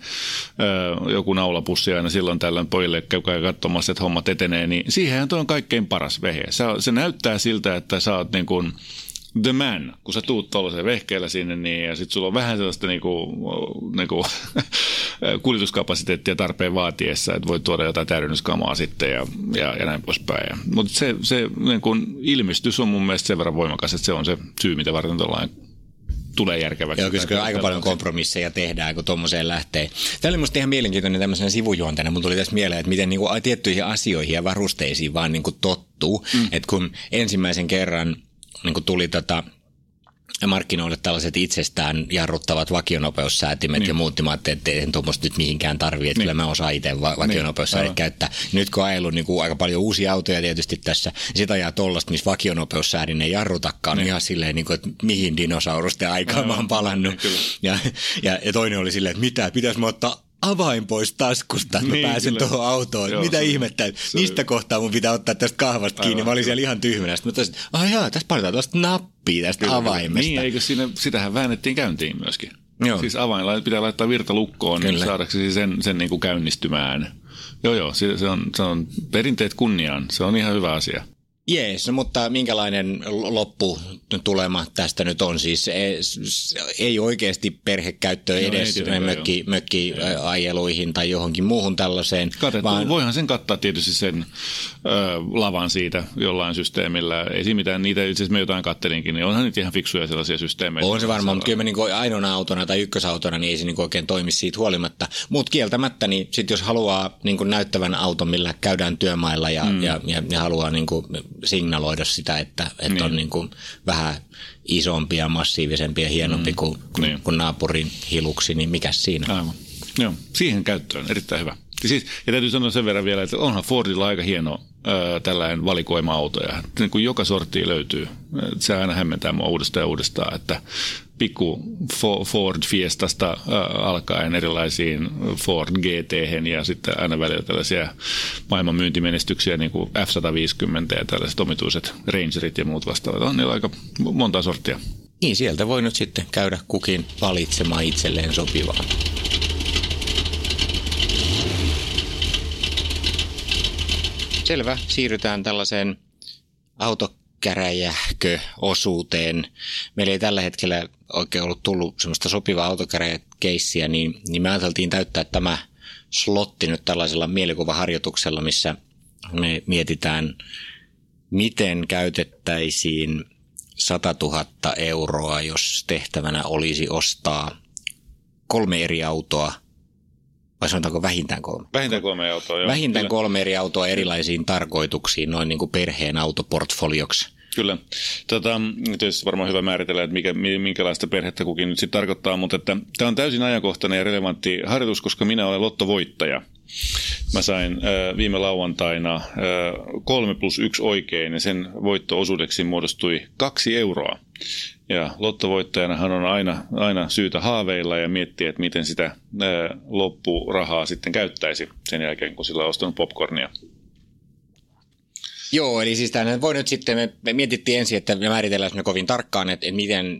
joku naulapussi aina silloin tällöin pojille, käy katsomassa, että hommat etenee, niin siihenhän toi on kaikkein paras vehje. Se näyttää siltä, että sä oot niin kuin the man, kun sä tuut tuollaiseen vehkeellä sinne, niin, ja sit sulla on vähän sellaista niinku kuljetuskapasiteettia tarpeen vaatiessa, että voi tuoda jotain täydennyskamaa sitten ja näin poispäin. Mutta se niin kun ilmestys on mun mielestä sen verran voimakas, että se on se syy, mitä varten tuollainen tulee järkeväksi. Joo, kyllä aika paljon kompromisseja tehdään, kun tuommoiseen lähtee. Tämä oli musta ihan mielenkiintoinen tämmöisenä sivujuonteena. Mun tuli tässä mieleen, että miten niinku tiettyihin asioihin ja varusteisiin vaan niinku tottuu. Että kun ensimmäisen kerran niin kun tuli markkinoille tällaiset itsestään jarruttavat vakionopeussäätimet ja muut, mä ajattelin, että ei tuommoista nyt mihinkään tarvitse, että kyllä mä osaan itse vakionopeussäädet käyttää. Nyt kun on ajellut niin aika paljon uusia autoja tietysti tässä, sitä ajaa tollaista, missä vakionopeussäädin ei jarrutakaan, ihan silleen, niin kuin, että mihin dinosaurusten aikaan mä oon palannut. Ja toinen oli silleen, että mitä, pitäisi mä ottaa avain pois taskusta, että mä pääsen tuohon autoon. Joo, mitä ihmettä, mistä kohtaa mun pitää ottaa tästä kahvasta kiinni? Aivan. Mä olin siellä ihan tyhmänä. Sitten mä tosin, että tässä painetaan tuosta nappia tästä avaimesta. Niin, eikö siinä, sitähän väännettiin käyntiin myöskin. Joo. Siis avain pitää laittaa virta lukkoon, niin saadaksesi sen niin kuin käynnistymään. Joo, se on perinteet kunniaan. Se on ihan hyvä asia. Jees, mutta minkälainen lopputulema tästä nyt on? Siis ei oikeasti perhekäyttöä edes mökkiajeluihin tai johonkin muuhun tällaiseen. Voihan sen kattaa tietysti sen lavan siitä jollain systeemillä. Ei siinä mitään, niitä itse asiassa me jotain kattelinkin, niin onhan nyt ihan fiksuja sellaisia systeemejä. On se varmaan, mutta kyllä me niinku ainoana autona tai ykkösautona niin ei se niinku oikein toimi siitä huolimatta. Mutta kieltämättä, niin sit jos haluaa niinku näyttävän auton, millä käydään työmailla ja haluaa niinku signaloida sitä, että on niin kuin vähän isompi ja massiivisempi ja hienompi kuin naapurin hiluksi, niin mikäs siinä? Aivan. Joo, siihen käyttöön. Erittäin hyvä. Ja täytyy sanoa sen verran vielä, että onhan Fordilla aika hieno tällainen valikoima-autoja. Niin kuin joka sortia löytyy. Se aina hämmentää mua uudestaan ja uudestaan, että pikku Ford Fiestasta alkaen erilaisiin Ford GT-hen ja sitten aina välillä tällaisia maailman myyntimenestyksiä niin kuin F-150 ja tällaiset omituiset Rangerit ja muut vastaavat. On niillä aika monta sorttia. Niin, sieltä voi nyt sitten käydä kukin valitsemaan itselleen sopivaa. Selvä, siirrytään tällaiseen autokäräjähkö-osuuteen. Meillä ei tällä hetkellä oikein ollut tullut semmoista sopivaa autokäräjäkeissiä, niin me ajateltiin täyttää tämä slotti nyt tällaisella mielikuvaharjoituksella, missä me mietitään, miten käytettäisiin 100 000 €, jos tehtävänä olisi ostaa 3 eri autoa. Vai sanotaanko vähintään 3? Vähintään 3 autoa, joo. Vähintään 3 eri autoa erilaisiin tarkoituksiin, noin niin kuin perheen autoportfolioksi Kyllä. Tietysti varmaan hyvä määritellä, että minkälaista perhettä kukin nyt sitten tarkoittaa, mutta että tämä on täysin ajankohtainen ja relevantti harjoitus, koska minä olen lottovoittaja. Mä sain viime lauantaina 3+1 oikein ja sen voittoosuudeksi muodostui 2 euroa. Ja lottovoittajanahan on aina syytä haaveilla ja miettiä, että miten sitä loppurahaa sitten käyttäisi sen jälkeen, kun sillä on ostanut popcornia. Joo, eli siis tämähän voi nyt sitten, me mietittiin ensin, että me määritellään me kovin tarkkaan, että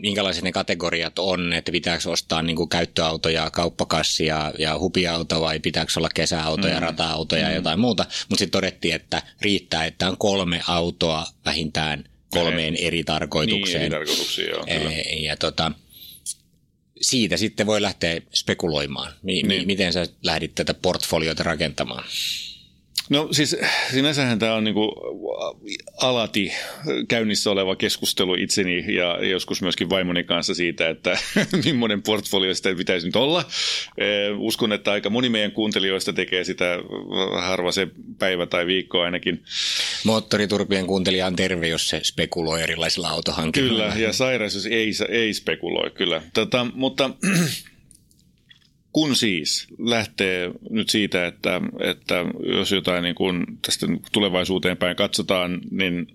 minkälaiset ne kategoriat on, että pitääkö ostaa niin kuin käyttöautoja, kauppakassia ja hupiauto vai pitääkö olla kesäautoja, rata-autoja ja jotain muuta. Mutta sitten todettiin, että riittää, että on 3 autoa vähintään 3 eri tarkoitukseen. Niin, eri tarkoituksiin, joo, kyllä. Ja siitä sitten voi lähteä spekuloimaan. Miten sä lähdit tätä portfolioita rakentamaan? No siis sinänsähän tämä on niinku alati käynnissä oleva keskustelu itseni ja joskus myöskin vaimoni kanssa siitä, että millainen portfolio sitä pitäisi nyt olla. Uskon, että aika moni meidän kuuntelijoista tekee sitä harva se päivä tai viikko ainakin. Moottoriturpien kuuntelija on terve, jos se spekuloi erilaisilla autohankinnoilla. Kyllä, ja sairaisuus ei spekuloi, kyllä. Mutta kun siis lähtee nyt siitä, että jos jotain niin kuin tästä tulevaisuuteen päin katsotaan, niin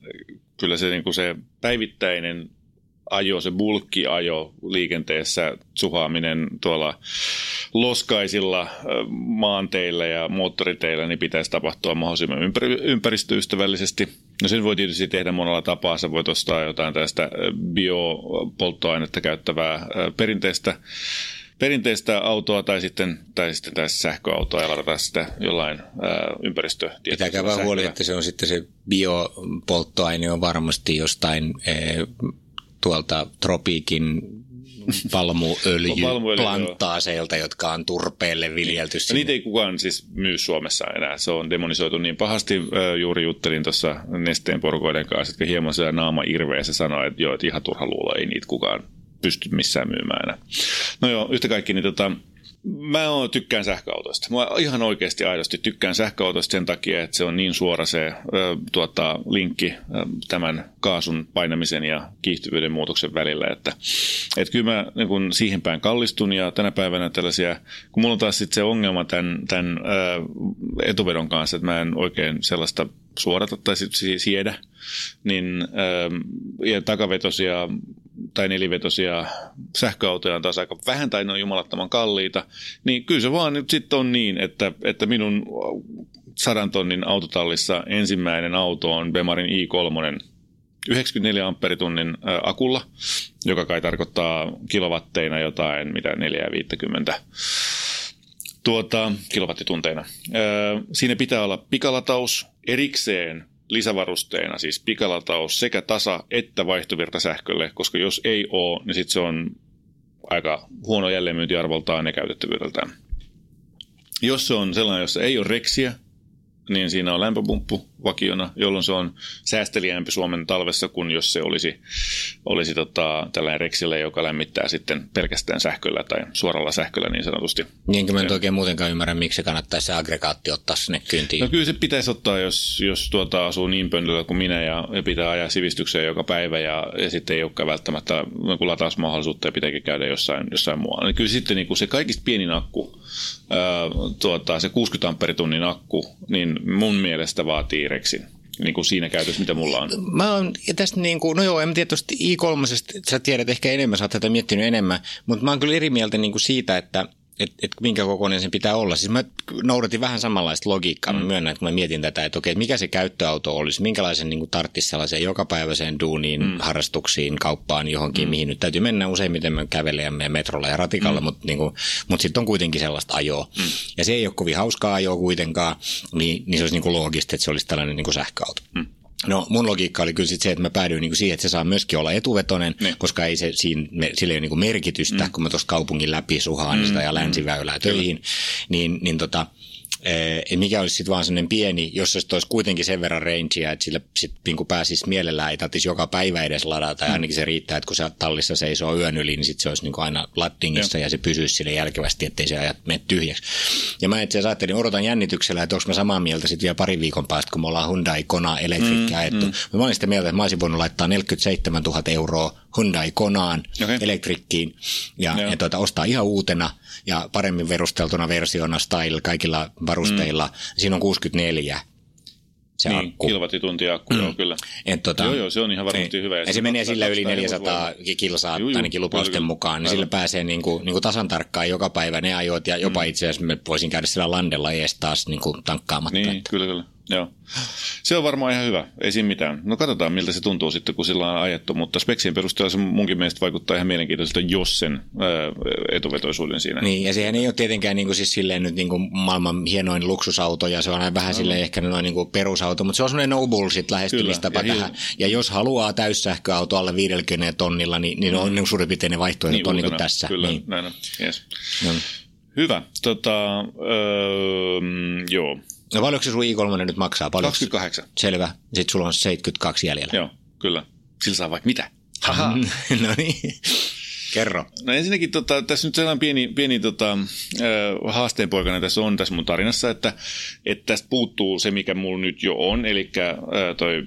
kyllä se, niin kuin se päivittäinen ajo, se bulkkiajo liikenteessä, suhaaminen tuolla loskaisilla maanteillä ja moottoriteillä, niin pitäisi tapahtua mahdollisimman ympäristöystävällisesti. No sen voi tietysti tehdä monella tapaa. Sä voit ostaa jotain tästä biopolttoainetta käyttävää perinteistä autoa tai sitten tässä sähköautoa ja ladataan sitä jollain ympäristötietoisella sähköllä. Pitääkää vaan huoli, että se on sitten se biopolttoaine on varmasti jostain tuolta tropiikin palmuöljyplanttaaseilta, jotka on turpeelle viljelty. Ja niitä ei kukaan siis myy Suomessa enää. Se on demonisoitu niin pahasti. Juuri juttelin tuossa Nesteen porukoiden kanssa, jotka hieman siellä naama irveessä sanoi, että joo, että ihan turha luulla, ei niitä kukaan pystyt missään myymään enää. No joo, yhtä kaikki, niin mä tykkään sähköautoista. Mä ihan oikeasti aidosti tykkään sähköautoista sen takia, että se on niin suora se linkki tämän kaasun painamisen ja kiihtyvyyden muutoksen välillä, että kyllä mä niin kun siihen päin kallistun ja tänä päivänä tällaisia, kun mulla on taas sitten se ongelma tämän etuvedon kanssa, että mä en oikein sellaista suorata tai siedä, niin ja takavetosia tai nelivetosia sähköautoja on taas aika vähän tai ne on jumalattoman kalliita, niin kyllä se vaan nyt sitten on niin, että minun 100 tonnin autotallissa ensimmäinen auto on Bemarin i3 94 amperitunnin akulla, joka kai tarkoittaa kilowatteina jotain, mitä 4,50 kilowattitunteina. Siinä pitää olla pikalataus erikseen lisävarusteena, siis pikalataus sekä tasa- että vaihtovirta sähkölle, koska jos ei ole, niin sitten se on aika huono jälleenmyyntiarvoltaan ja käytettävyydeltään. Jos se on sellainen, jossa ei ole reksiä, niin siinä on lämpöpumppu vakiona, jolloin se on säästeliämpi Suomen talvessa kuin jos se olisi tällainen reksille, joka lämmittää sitten pelkästään sähköllä tai suoralla sähköllä niin sanotusti. Niinkin mä en oikein muutenkaan ymmärrä, miksi kannattaisi se aggregaatti ottaa sinne kyntiin. No kyllä se pitäisi ottaa, jos asuu niin pönttöllä kuin minä ja pitää ajaa sivistykseen joka päivä ja sitten ei olekaan välttämättä latausmahdollisuutta ja pitääkin käydä jossain muualla. Eli kyllä sitten niin kuin se kaikista pienin akku, se 60 amperitunnin akku, niin mun mielestä vaatii reksin, niin kuin siinä käytössä, mitä mulla on. Mä oon tästä niin kuin, no joo, en tiedä tuosta i3, sä tiedät ehkä enemmän, sä oot tätä miettinyt enemmän, mutta mä oon kyllä eri mieltä niin kuin siitä, että minkä kokoinen sen pitää olla. Siis mä noudatin vähän samanlaista logiikkaa, mä myönnän, että mä mietin tätä, että okei, mikä se käyttöauto olisi, minkälaisen niin kuin tarttisi sellaiseen jokapäiväiseen duuniin, harrastuksiin, kauppaan, johonkin, mihin nyt täytyy mennä useimmiten kävelemme ja metrolla ja ratikalla, mutta niin mut sitten on kuitenkin sellaista ajoa. Ja se ei ole kovin hauskaa ajoa kuitenkaan, niin se olisi niin kuin loogista, että se olisi tällainen niin kuin sähköauto. No mun logiikka oli kyllä sit se, että mä päädyin niinku siihen, että se saa myöskin olla etuvetoinen, koska ei se, sillä ei ole niinku merkitystä, kun mä tuossa kaupungin läpi suhaan sitä ja länsiväylää töihin, niin mikä olisi sitten vaan sellainen pieni, jos se olisi kuitenkin sen verran rangea, että sillä sitten niin pääsisi mielellään, ei tarvitsisi joka päivä edes ladata, ja ainakin se riittää, että kun se tallissa seisoo yön yli, niin sitten se olisi niin aina lattingissa ja se pysyisi sille jälkevästi, ettei se ajat mene tyhjäksi. Ja mä itse ajattelin, odotan jännityksellä, että onko mä samaa mieltä sitten vielä pari viikon päästä, kun me ollaan Hyundai Kona Electric ajettu. Mä olin sitä mieltä, että mä olisin voinut laittaa 47 000 € Hyundai Konaan, Electrickiin, ja ostaa ihan uutena ja paremmin verusteltuna versiona style kaikilla varusteilla. Siinä on 64. Se niin, kilowattituntia akku on kyllä. Joo, se on ihan varmasti hyvä. Ja se menee sillä yli 400 kilsaa ainakin lupausten mukaan. Niin sillä pääsee niinku tasan tarkkaan joka päivä ne ajoit, ja jopa itse asiassa me voisin käydä sillä landella edes taas niinku tankkaamatta. Niin, kyllä. Joo. Se on varmaan ihan hyvä, ei siinä mitään. No katsotaan, miltä se tuntuu sitten, kun sillä on ajettu, mutta speksien perusteella se munkin mielestä vaikuttaa ihan mielenkiintoiselta, jos sen etuvetoisuuden siinä. Niin, ja sehän ei ole tietenkään niin kuin, siis silleen nyt niin kuin maailman hienoin luksusauto, ja se on vähän silleen ehkä noin niin kuin perusauto, mutta se on semmoinen no bullshit lähestymistapa tähän. Ja jos haluaa täyssähköauto alle 50 tonnilla, niin on suurin piirtein ne vaihtoehdot on niin kuin tässä. Kyllä, niin. Näin on. Yes. No. Hyvä. Joo. No paljonko se sun i3 nyt maksaa? Paljonko? 28. Selvä. Sitten sulla on 72 jäljellä. Joo, kyllä. Sillä saa vaikka mitä. Haha. No niin. Kerro. No ensinnäkin tässä nyt sellainen pieni haasteenpoikana tässä on tässä mun tarinassa, että tästä puuttuu se, mikä mulla nyt jo on, eli toi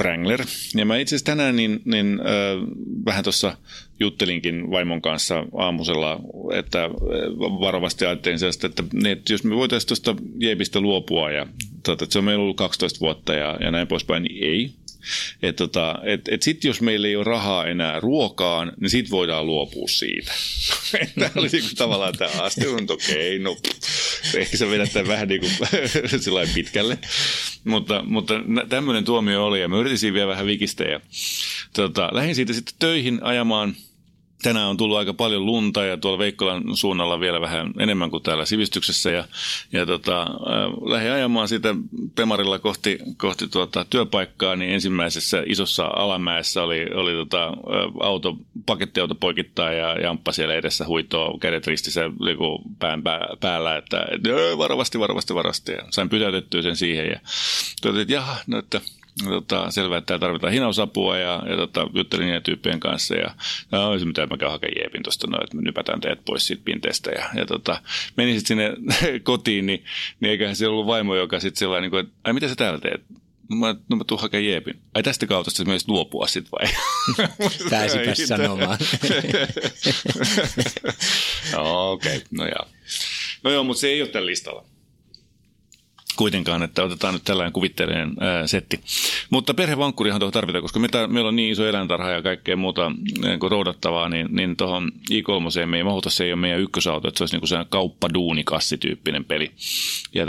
Wrangler. Ja mä itse asiassa tänään niin vähän tuossa juttelinkin vaimon kanssa aamusella, että varovasti ajattelin sellaista, että jos me voitaisiin tuosta Jeepistä luopua, ja että se on meillä ollut 12 vuotta ja näin poispäin, niin ei. Että sitten jos meillä ei ole rahaa enää ruokaan, niin sitten voidaan luopua siitä. Tämä oli niin kuin tavallaan tämä haaste, mutta okei, no ei se vedä tämän vähän niin kuin sillain pitkälle. Mutta tämmöinen tuomio oli, ja me yritin vielä vähän vikistä. Ja, lähdin siitä sitten töihin ajamaan. Tänään on tullut aika paljon lunta ja tuolla Veikkolan suunnalla vielä vähän enemmän kuin täällä sivistyksessä. Ja lähdin ajamaan sitä Pemarilla kohti työpaikkaa, niin ensimmäisessä isossa alamäessä oli auto, pakettiauto poikittain ja jamppa siellä edessä huitoo kädet ristissä päällä, että varovasti. Ja sain pysäytettyä sen siihen ja totesin, että jaha, no että... selvä, että täällä tarvitaan hinausapua ja juttelin niiden tyyppien kanssa ja se mitä mä käyn hakemaan jeepin tuosta noin, että me nypätään teet pois siitä pinteestä ja menin sitten sinne kotiin, niin eiköhän se ollut vaimo, joka sitten sellainen, niin kuin, että ai mitä sä täällä teet? No mä tuun hakemaan jeepin. Ai tästä kautasta se myös luopua sit vai? Pääsipäs sanomaan. No okei, okay. No joo, mutta se ei ole tällä listalla. Kuitenkaan, että otetaan nyt tällainen kuvitteellinen setti. Mutta perhevankkurihan tuohon tarvitaan, koska meillä on niin iso eläintarha ja kaikkea muuta kuin roudattavaa, niin tuohon i3:een me ei mahuta, se ei ole meidän ykkösauto, että se olisi niin kuin sellainen kauppaduunikassityyppinen peli. Ja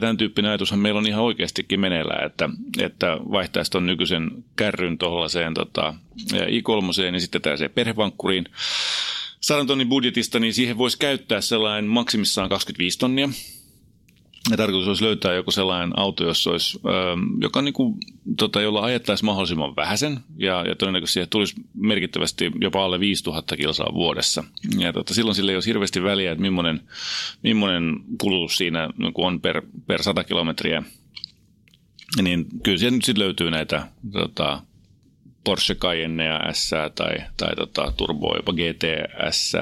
tämän tyyppinen ajatushan meillä on ihan oikeastikin meneillään, että vaihtaisi tuon nykyisen kärryn tuollaiseen i3:een, niin sitten tällaiseen perhevankkuriin. 100 000 € budjetista, niin siihen voisi käyttää sellainen maksimissaan 25 000 €. Ja tarkoitus olisi löytää joku sellainen auto, jossa olisi, joka niin kuin, jolla ajettaisiin mahdollisimman vähäsen ja todennäköisesti siihen tulisi merkittävästi jopa alle 5000 kilsaa vuodessa. Ja silloin sillä ei olisi hirveästi väliä, että millainen kulutus siinä on per 100 kilometriä. Niin kyllä siellä nyt sitten löytyy näitä Porsche Cayenneja S tai Turboa, jopa GTS,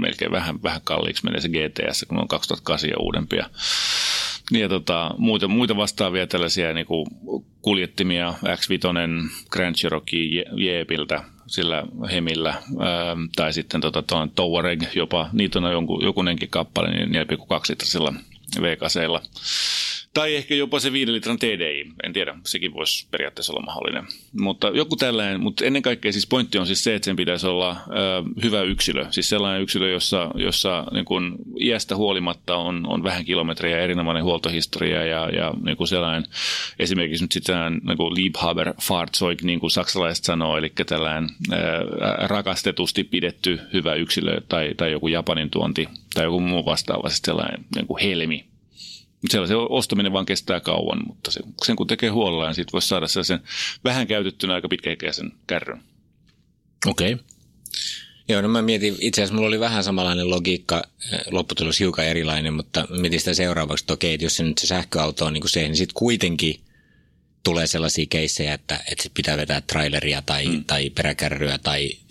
melkein vähän kalliiksi menee se GTS, kun on 2008 ja uudempia. Ja muita vastaavia tällaisia niin kuin kuljettimia, X5, Grand Cherokee Jeepiltä sillä hemillä, tai sitten Touareg jopa, niitä on jokunenkin kappale, niin 4,2-litrisillä V-kaseilla. Tai ehkä jopa se 5 litran TDI, en tiedä, sekin voisi periaatteessa olla mahdollinen. Mutta joku tällainen, mutta ennen kaikkea siis pointti on siis se, että sen pitäisi olla hyvä yksilö. Siis sellainen yksilö, jossa niin kuin iästä huolimatta on vähän kilometriä, erinomainen huoltohistoria ja niin kuin sellainen esimerkiksi nyt sitä niin kuin Liebhaberfahrzeug, niin kuin saksalaiset sanoo, eli tällainen rakastetusti pidetty hyvä yksilö tai joku Japanin tuonti tai joku muu vastaava, siis sellainen niin kuin helmi. Sellaisen ostaminen vaan kestää kauan, mutta sen kun tekee huolella, niin siitä voisi saada sellaisen vähän käytettynä aika pitkäikäisen kärryn. Okei. Joo, no mä mietin, itse asiassa mulla oli vähän samanlainen logiikka, lopputulos hiukan erilainen, mutta mietin sitä seuraavaksi, että okei, että jos se nyt se sähköauto on niin kuin se, niin sitten kuitenkin tulee sellaisia keissejä, että sit pitää vetää traileria tai peräkärryä.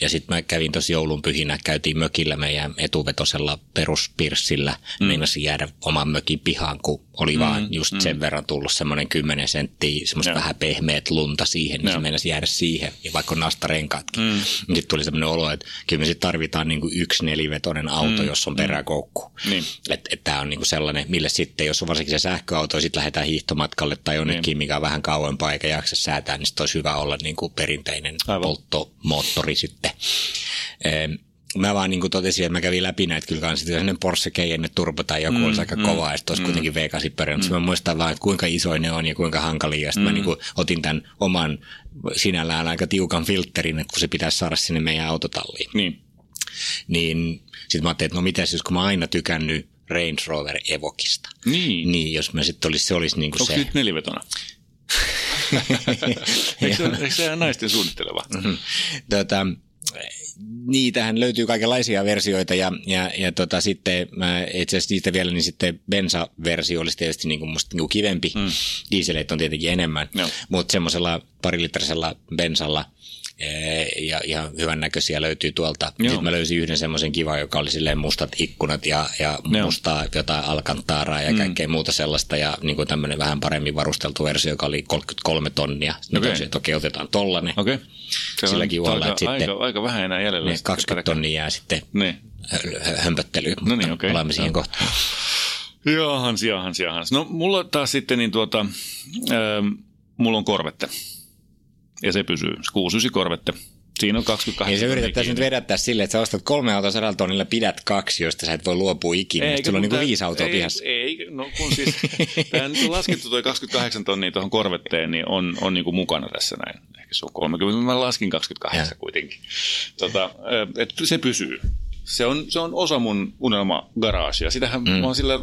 Ja sitten mä kävin tosi joulunpyhinä, käytiin mökillä meidän etuvetosella peruspirssillä. Meinasin jäädä oman mökin pihaan, kun oli vaan just sen verran tullut semmoinen 10 senttiä, semmoista vähän pehmeät lunta siihen, niin se meinasi jäädä siihen, ja vaikka on nastarenkaatkin. Sitten tuli semmoinen olo, että kyllä me sitten tarvitaan niinku 1 nelivetoinen auto, jos on peräkoukku. Niin. Että tämä on niinku sellainen, mille sitten, jos on varsinkin se sähköauto, sitten lähdetään hiihtomatkalle tai jonnekin, mikä on vähän kauempaa eikä jaksa säätää, niin sitten olisi hyvä olla niinku perinteinen polttomoottori sitten. Mä vaan niin totesin, että mä kävin läpi näitä kyllä kanssa, että sellainen Porsche Cayenne Turbo tai joku olisi aika kova, ja sitten olisi kuitenkin V8 periaatteessa. Mä muistan vaan, että kuinka isoja ne on ja kuinka hankalia, ja sitten mä niin otin tämän oman sinällään aika tiukan filterin, että kun se pitäisi saada sinne meidän autotalliin. Niin sitten mä ajattelin, että no mitäs, jos kun mä aina tykännyt Range Rover Evokista, niin jos mä sitten olisi, se olisi niin kuin se. Onko nyt 4-vetona? Eikö se ole naisten suunnitteleva? Niitähän löytyy kaikenlaisia versioita ja sitten mä itse asiassa niistä vielä, niin sitten bensaversio olisi tietysti niin kuin musta niin kuin kivempi. Dieseleitä on tietenkin enemmän, mutta semmoisella parilitrisella bensalla ja ihan hyvän näköisiä löytyy tuolta. Sitten mä löysin yhden semmoisen kivan, joka oli silleen mustat ikkunat ja mustaa jotain alkantaaraa ja kaikkea muuta sellaista. Ja niin kuin tämmöinen vähän paremmin varusteltu versio, joka oli 33 tonnia. Sitten okei, otetaan tollanen. Silläkin on aika vähän enää jäljellä. 20 tonnia jää sitten hömpöttelyyn, mutta palaamme siihen kohtaan. Joo, Hans. No mulla taas sitten, niin mulla on Corvette. Ja se pysyy. 6.9 Corvette. Siinä on 28. Ja se yritettäisiin nyt vedättää silleen, että sä ostat 3 autoa 100 tonnilla, pidät 2, joista sä et voi luopua ikinä. Eikä, sulla on niin kuin 5 autoa pihassa. Kun siis tämä nyt on laskettu toi 28 tonnia tuohon Corvetteen, niin on niin kuin mukana tässä näin. Ehkä se on 30, mutta mä laskin 28 kuitenkin. Että se pysyy. Se on osa mun unelmagaragea. Sitähän mä oon sillä.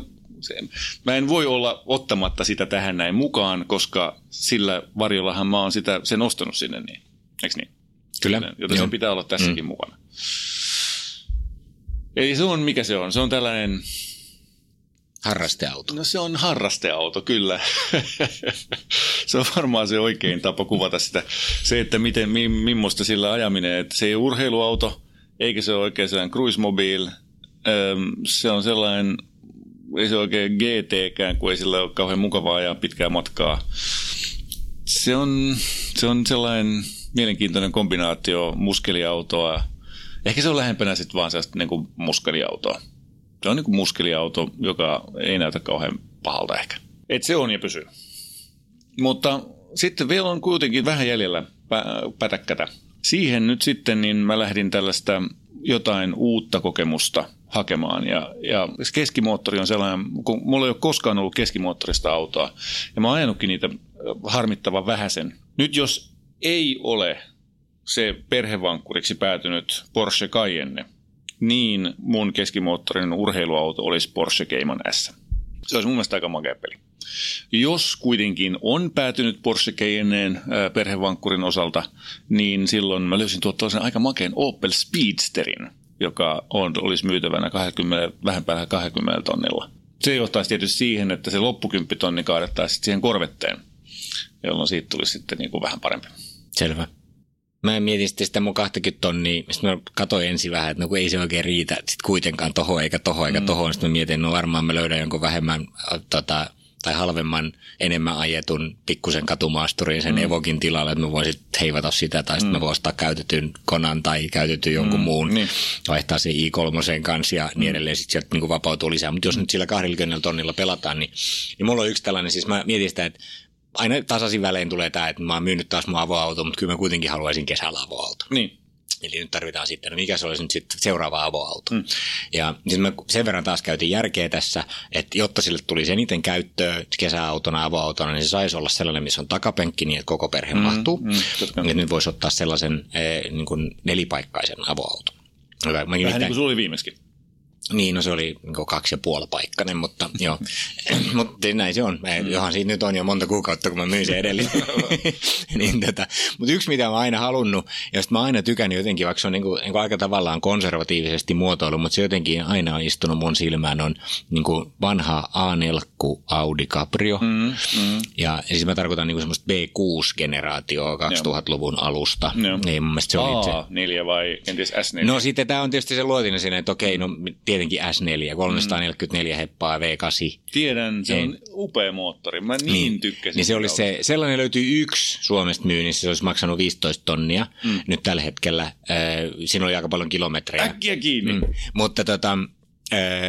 Mä en voi olla ottamatta sitä tähän näin mukaan, koska sillä varjollahan mä oon sen ostanut sinne, niin. Eiks niin? Kyllä. Joten sen pitää olla tässäkin mukana. Eli se on, mikä se on? Se on tällainen harrasteauto. No se on harrasteauto, kyllä. Se on varmaan se oikein tapa kuvata sitä. Se, että miten, mimmosta sillä ajaminen, että se ei ole urheiluauto, eikä se ole oikein sellainen cruisemobiil. Se on sellainen. Ei se oikein GT-kään, kun ei sillä ole kauhean mukavaa ajaa pitkää matkaa. Se on sellainen mielenkiintoinen kombinaatio muskeliautoa. Ehkä se on lähempänä sitten vaan sellaista niin kuin muskeliautoa. Se on niin kuin muskeliauto, joka ei näytä kauhean pahalta ehkä. Et se on ja pysyy. Mutta sitten vielä on kuitenkin vähän jäljellä pätäkkätä. Siihen nyt sitten niin mä lähdin tällaista jotain uutta kokemusta hakemaan. Ja keskimoottori on sellainen, kun mulla ei ole koskaan ollut keskimoottorista autoa, ja mä oon ajanutkin niitä harmittavan vähäsen. Nyt jos ei ole se perhevankkuriksi päätynyt Porsche Cayenne, niin mun keskimoottorin urheiluauto olisi Porsche Cayman S. Se olisi mun mielestä aika makea peli. Jos kuitenkin on päätynyt Porsche Cayenneen perhevankkurin osalta, niin silloin mä löysin tuollaisen aika makeen Opel Speedsterin, joka olisi myytävänä 20, vähän päällä 20 tonnilla. Se johtaisi tietysti siihen, että se loppu 10 tonni kaadettaisiin siihen Corvetteen, jolloin siitä tulisi sitten niin kuin vähän parempi. Selvä. Mä mietin sitten sitä mun 20 tonnia, sitten mä katsoin ensin vähän, että no kun ei se oikein riitä sitten kuitenkaan tohon eikä tohon. Sitten mä mietin, no varmaan mä löydän jonkun vähemmän tai halvemman, enemmän ajetun pikkusen katumaasturin sen Evokin tilalle, että mä voin sitten heivata sitä, tai sitten mä voin ostaa käytetyn Konan tai käytetyn jonkun muun, vaihtaa se i3 kanssa ja niin edelleen, sitten sieltä niin vapautuu lisää. Mutta jos nyt sillä 20 tonnilla pelataan, niin mulla on yksi tällainen, siis mä mietin sitä, että aina tasaisin välein tulee tämä, että mä oon myynyt taas mun avoauto, mutta kyllä mä kuitenkin haluaisin kesällä avoauto. Niin. Eli nyt tarvitaan sitten, no mikä se olisi nyt sitten seuraava avoauto. Ja siis mä sen verran taas käytin järkeä tässä, että jotta sille tulisi eniten käyttöä kesäautona, avoautona, niin se saisi olla sellainen, missä on takapenkki, niin että koko perhe mahtuu. Ja nyt voisi ottaa sellaisen niin kuin nelipaikkaisen avoauton. Vähän niin kuin sulla oli viimeiskin. Niin, no se oli 2,5-paikkainen, mutta joo, mutta näin se on. Johan siitä nyt on jo monta kuukautta, kun mä myin sen edellinen. Niin, mutta yksi, mitä mä aina halunnut, ja sitten mä aina tykännyt jotenkin, vaikka se on niin kuin aika tavallaan konservatiivisesti muotoilu, mutta se jotenkin aina on istunut mun silmään, on niin kuin vanha A4 Audi Cabrio. Ja siis mä tarkoitan niin kuin semmoista B6-generaatioa 2000-luvun alusta. Ei, mun mielestä se oli itse. A4 vai entäs S4? No sitten tämä on tietysti se luotinen siinä, että okei, no tietenkin S4, 344 heppaa V8. Tiedän, se on upea moottori. Mä niin tykkäsin. Niin se olisi se, sellainen löytyy yksi Suomesta myynnissä, se olisi maksanut 15 tonnia nyt tällä hetkellä. Siinä oli aika paljon kilometrejä. Äkkiä kiinni. Mutta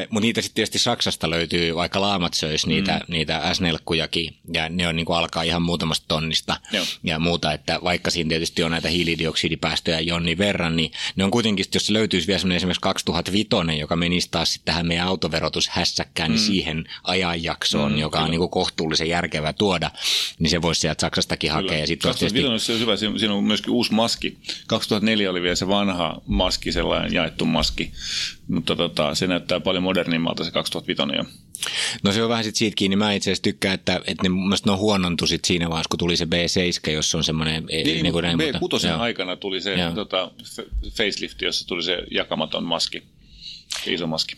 mutta niitä sitten tietysti Saksasta löytyy, vaikka laamat söisi niitä S4-kujakin, ja ne on niin kuin alkaa ihan muutamasta tonnista ja muuta, että vaikka siinä tietysti on näitä hiilidioksidipäästöjä jonnin verran, niin ne on kuitenkin, jos se löytyisi vielä semmoinen esimerkiksi 2005, joka menisi taas sitten tähän meidän autoverotushässäkkään, niin siihen ajanjaksoon, joka on niin kuin kohtuullisen järkevää tuoda, niin se voisi sieltä Saksastakin hakea. Ja sit 2005 se on hyvä, siinä on myöskin uusi maski. 2004 oli vielä se vanha maski, sellainen jaettu maski, mutta se näyttää paljon modernimmalta se 2005 jo. No se on vähän siitä kiinni. Mä itse asiassa tykkään, että ne mun mielestä ne huonontui sit siinä vaiheessa, kun tuli se B7, jos on semmoinen... Niin, B6 aikana tuli se facelift, jossa tuli se jakamaton maski, se iso maski.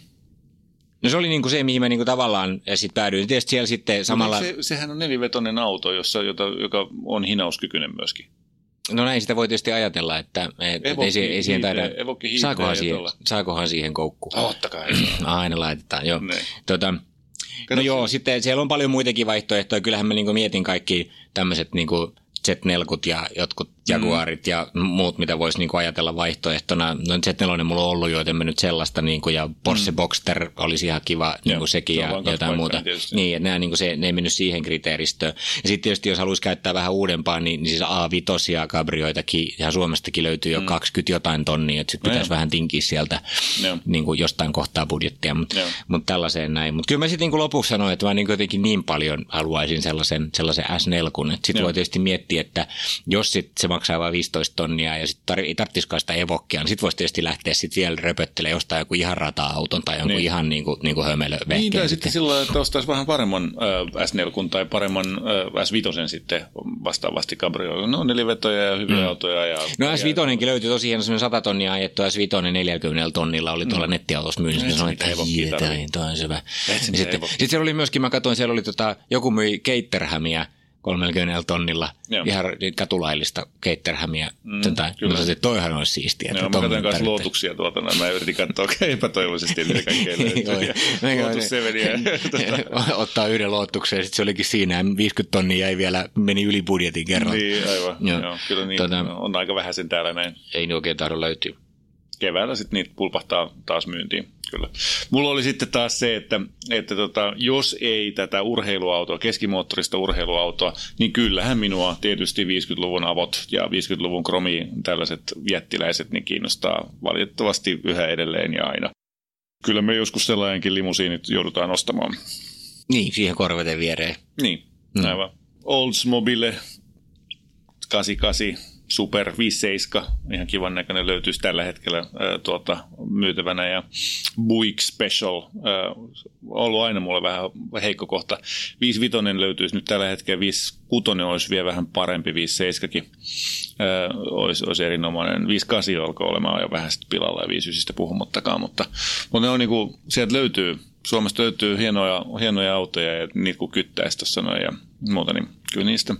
No se oli niinku se, mihin mä niinku tavallaan sit päädyin. Tietysti siellä sitten samalla... Sehän on nelivetoinen auto, joka on hinauskykyinen myöskin. No näin sitä voi tietysti ajatella, että ei siihen taida, saakohan siihen koukkuun. Ottakaa. Aina laitetaan, joo. Sitten siellä on paljon muitakin vaihtoehtoja. Kyllähän mä niinku mietin kaikki tämmöiset niinku Z4-kut ja jotkut Jaguarit ja muut, mitä voisi niinku ajatella vaihtoehtona. No Z4 mulla on ollut, joita en mä nyt sellaista, niinku, ja Porsche Boxster olisi ihan kiva niinku sekin ja jotain muuta. Tietysti. Niin, että nämä, niinku se, ne ei mennyt siihen kriteeristöön. Ja sitten tietysti, jos haluaisi käyttää vähän uudempaa, niin siis A5 kabrioitakin, ja Suomestakin löytyy jo 20 jotain tonnia, että sitten pitäisi vähän tinkiä sieltä niinku jostain kohtaa budjettia, mutta tällaiseen näin. Mutta kyllä mä sitten niinku lopuksi sanoin, että mä niinku jotenkin niin paljon haluaisin sellaisen S4, että sitten voi tietysti miettiä, että jos sitten se maksaa vain 15 tonnia ja sitten ei tarvitsisikaan sitä Evokea, niin sitten voisi tietysti lähteä sitten vielä röpöttelemään jostain joku ihan rata-auton tai jonkun ihan niinku hömelövehkeen. Niin, tai sitten sillä tavalla, että ostaisi vähän paremman S4 tai paremman S5 sitten vastaavasti kabrioilla. No nelivetoja ja hyviä autoja. No S5 löytyi tosiaan semmoinen 100 tonnia ajettu, S5 40 tonnilla oli tuolla nettiautossa myynnissä. Ja sanoin, että jietäin, tuo on syvä. Sitten siellä oli myöskin, mä katsoin, siellä oli joku myi Caterhamia 30 tonnilla, ihan katulaillista Caterhamia. Toihan olisi siistiä. Mä katsoin kanssa luotuksia tuolta, mä yritin katsoa epätoivoisesti, mitä kaikkea löytyy. Luotusseveliä. Ottaa yhden luotuksen, ja sitten se olikin siinä, 50 tonnia jäi vielä, meni yli budjetin kerran. Niin, aivan. Joo, kyllä niin, on aika vähän sen täällä näin. Ei ne oikein tahdo löytyä. Keväällä sitten niitä pulpahtaa taas myyntiin. Kyllä. Mulla oli sitten taas se, että jos ei tätä urheiluautoa, keskimoottorista urheiluautoa, niin kyllähän minua tietysti 50-luvun avot ja 50-luvun kromi, tällaiset jättiläiset, niin kiinnostaa valitettavasti yhä edelleen ja aina. Kyllä me joskus sellainenkin limusiinit joudutaan ostamaan. Niin, siihen Corvetten viereen. Niin, aivan. Oldsmobile 88. Super 57, ihan kivan näköinen, löytyisi tällä hetkellä myytävänä, ja Buick Special, ollut aina mulle vähän heikko kohta. 55 löytyisi nyt tällä hetkellä, 56 olisi vielä vähän parempi, 57kin olisi erinomainen, 58 alkoi olemaan jo vähän sitten pilalla ja 59 puhumattakaan, mutta ne on niinku, sieltä löytyy, Suomesta löytyy hienoja autoja ja niitä kun kyttäisi tuossa noin ja muuta, niin kyllä niistä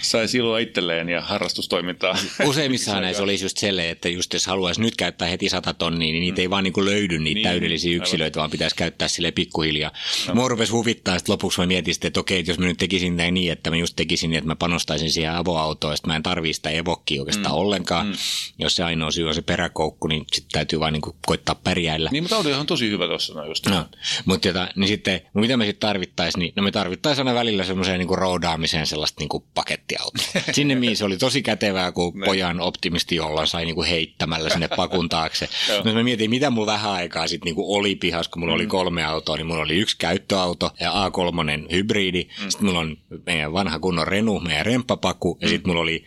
saisi iloa itselleen ja harrastustoimintaa. Useimmissahan näissä olisi just selle, että just jos haluaisi nyt käyttää heti 100 tonnia, niin niitä ei vaan niinku löydy niitä täydellisiä yksilöitä, vaan pitäisi käyttää silleen pikkuhiljaa. Mua rupesi huvittaa, sitten lopuksi mä mietin sitten, että okei, että jos mä nyt tekisin näin niin, että mä just tekisin niin, että mä panostaisin siihen avoautoon, että mä en tarvii sitä Evokea oikeastaan ollenkaan. Jos se ainoa syy on se peräkoukku, niin sitten täytyy vaan niinku koittaa pärjäillä. Niin, mutta audio on tosi hyvä tuossa. Mutta mitä me sitten tarvittaisiin, niin me tarvittaisiin aina välillä semmoiseen niinku roudaamiseen sellaista niinku pakettiauto. Sinne mihin se oli tosi kätevää, kun pojan optimisti jollain sai niinku heittämällä sinne pakun taakse. No mä mietin, mitä mulla vähän aikaa sitten niinku oli pihas, kun mulla oli 3 autoa, niin mulla oli 1 käyttöauto ja A3 hybridi, sitten mulla on meidän vanha kunnon Renu, meidän remppapaku, ja sitten mulla oli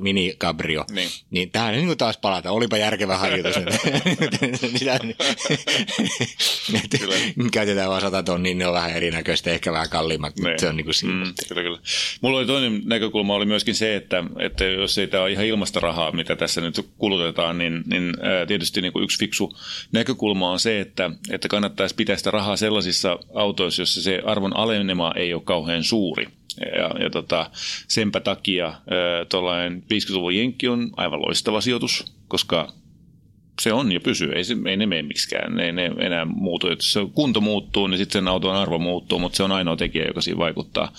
Mini-cabrio. Niin tähän niin taas palata. Olipa järkevä harjoitus. Käytetään vaan 100 tonnia, ne on vähän erinäköistä, ehkä vähän kalliimmat. Se on niin kuin siinä. Kyllä. Mulla oli toinen näkökulma oli myöskin se, että jos ei tämä ole ihan ilmasta rahaa, mitä tässä nyt kulutetaan, niin tietysti niin kuin yksi fiksu näkökulma on se, että kannattaisi pitää sitä rahaa sellaisissa autoissa, jossa se arvon alenema ei ole kauhean suuri. Ja senpä takia tuollainen 50-luvun jenkki on aivan loistava sijoitus, koska se on ja pysyy, ei ne mene miksikään, ei ne enää muutu. Jos kunto muuttuu, niin sitten sen auton arvo muuttuu, mutta se on ainoa tekijä, joka siinä vaikuttaa.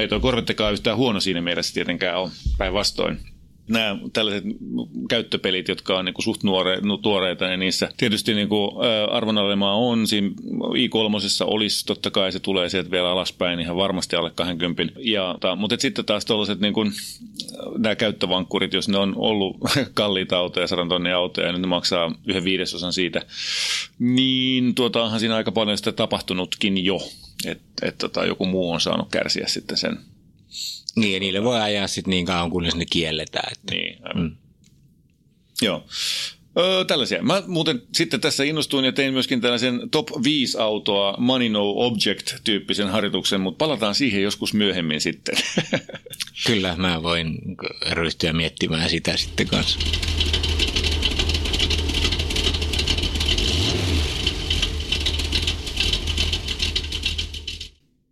Ei tuo Corvettekaan yhtään huono siinä mielessä tietenkään ole, päinvastoin. Nämä tällaiset käyttöpelit, jotka on niin kuin suht tuoreita, niin niissä tietysti niin kuin arvonalemaa on. Siinä i3:ssa olisi totta kai, se tulee sieltä vielä alaspäin ihan varmasti alle 20. Mutta sitten taas tuollaiset niin kuin nämä käyttövankkurit, jos ne on ollut kalliita autoja, 100 tonnia autoja, ja nyt ne maksaa 1/5 siitä, niin onhan siinä aika paljon sitä tapahtunutkin jo, että joku muu on saanut kärsiä sitten sen. Niin, ja niille voi ajaa sitten niin kauan, kunnes ne kielletään. Että. Niin, Joo. Tällaisia. Mä muuten sitten tässä innostuin ja tein myöskin tällaisen top 5 autoa Money No Object-tyyppisen harjoituksen, mutta palataan siihen joskus myöhemmin sitten. Kyllä, mä voin ryhtyä miettimään sitä sitten kanssa.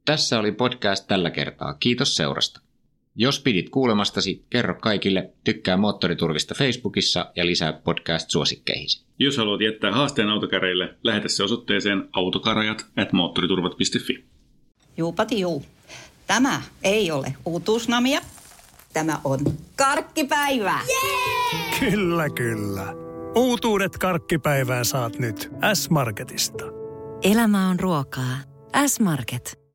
Tässä oli podcast tällä kertaa. Kiitos seurasta. Jos pidit kuulemastasi, kerro kaikille, tykkää Moottoriturvista Facebookissa ja lisää podcast-suosikkeihisi. Jos haluat jättää haasteen autokäreille, lähetä se osoitteeseen autokarajat@moottoriturvat.fi. Juupati juu. Tämä ei ole uutuusnamia. Tämä on karkkipäivää. Jee! Kyllä, kyllä. Uutuudet karkkipäivää saat nyt S-Marketista. Elämä on ruokaa. S-Market.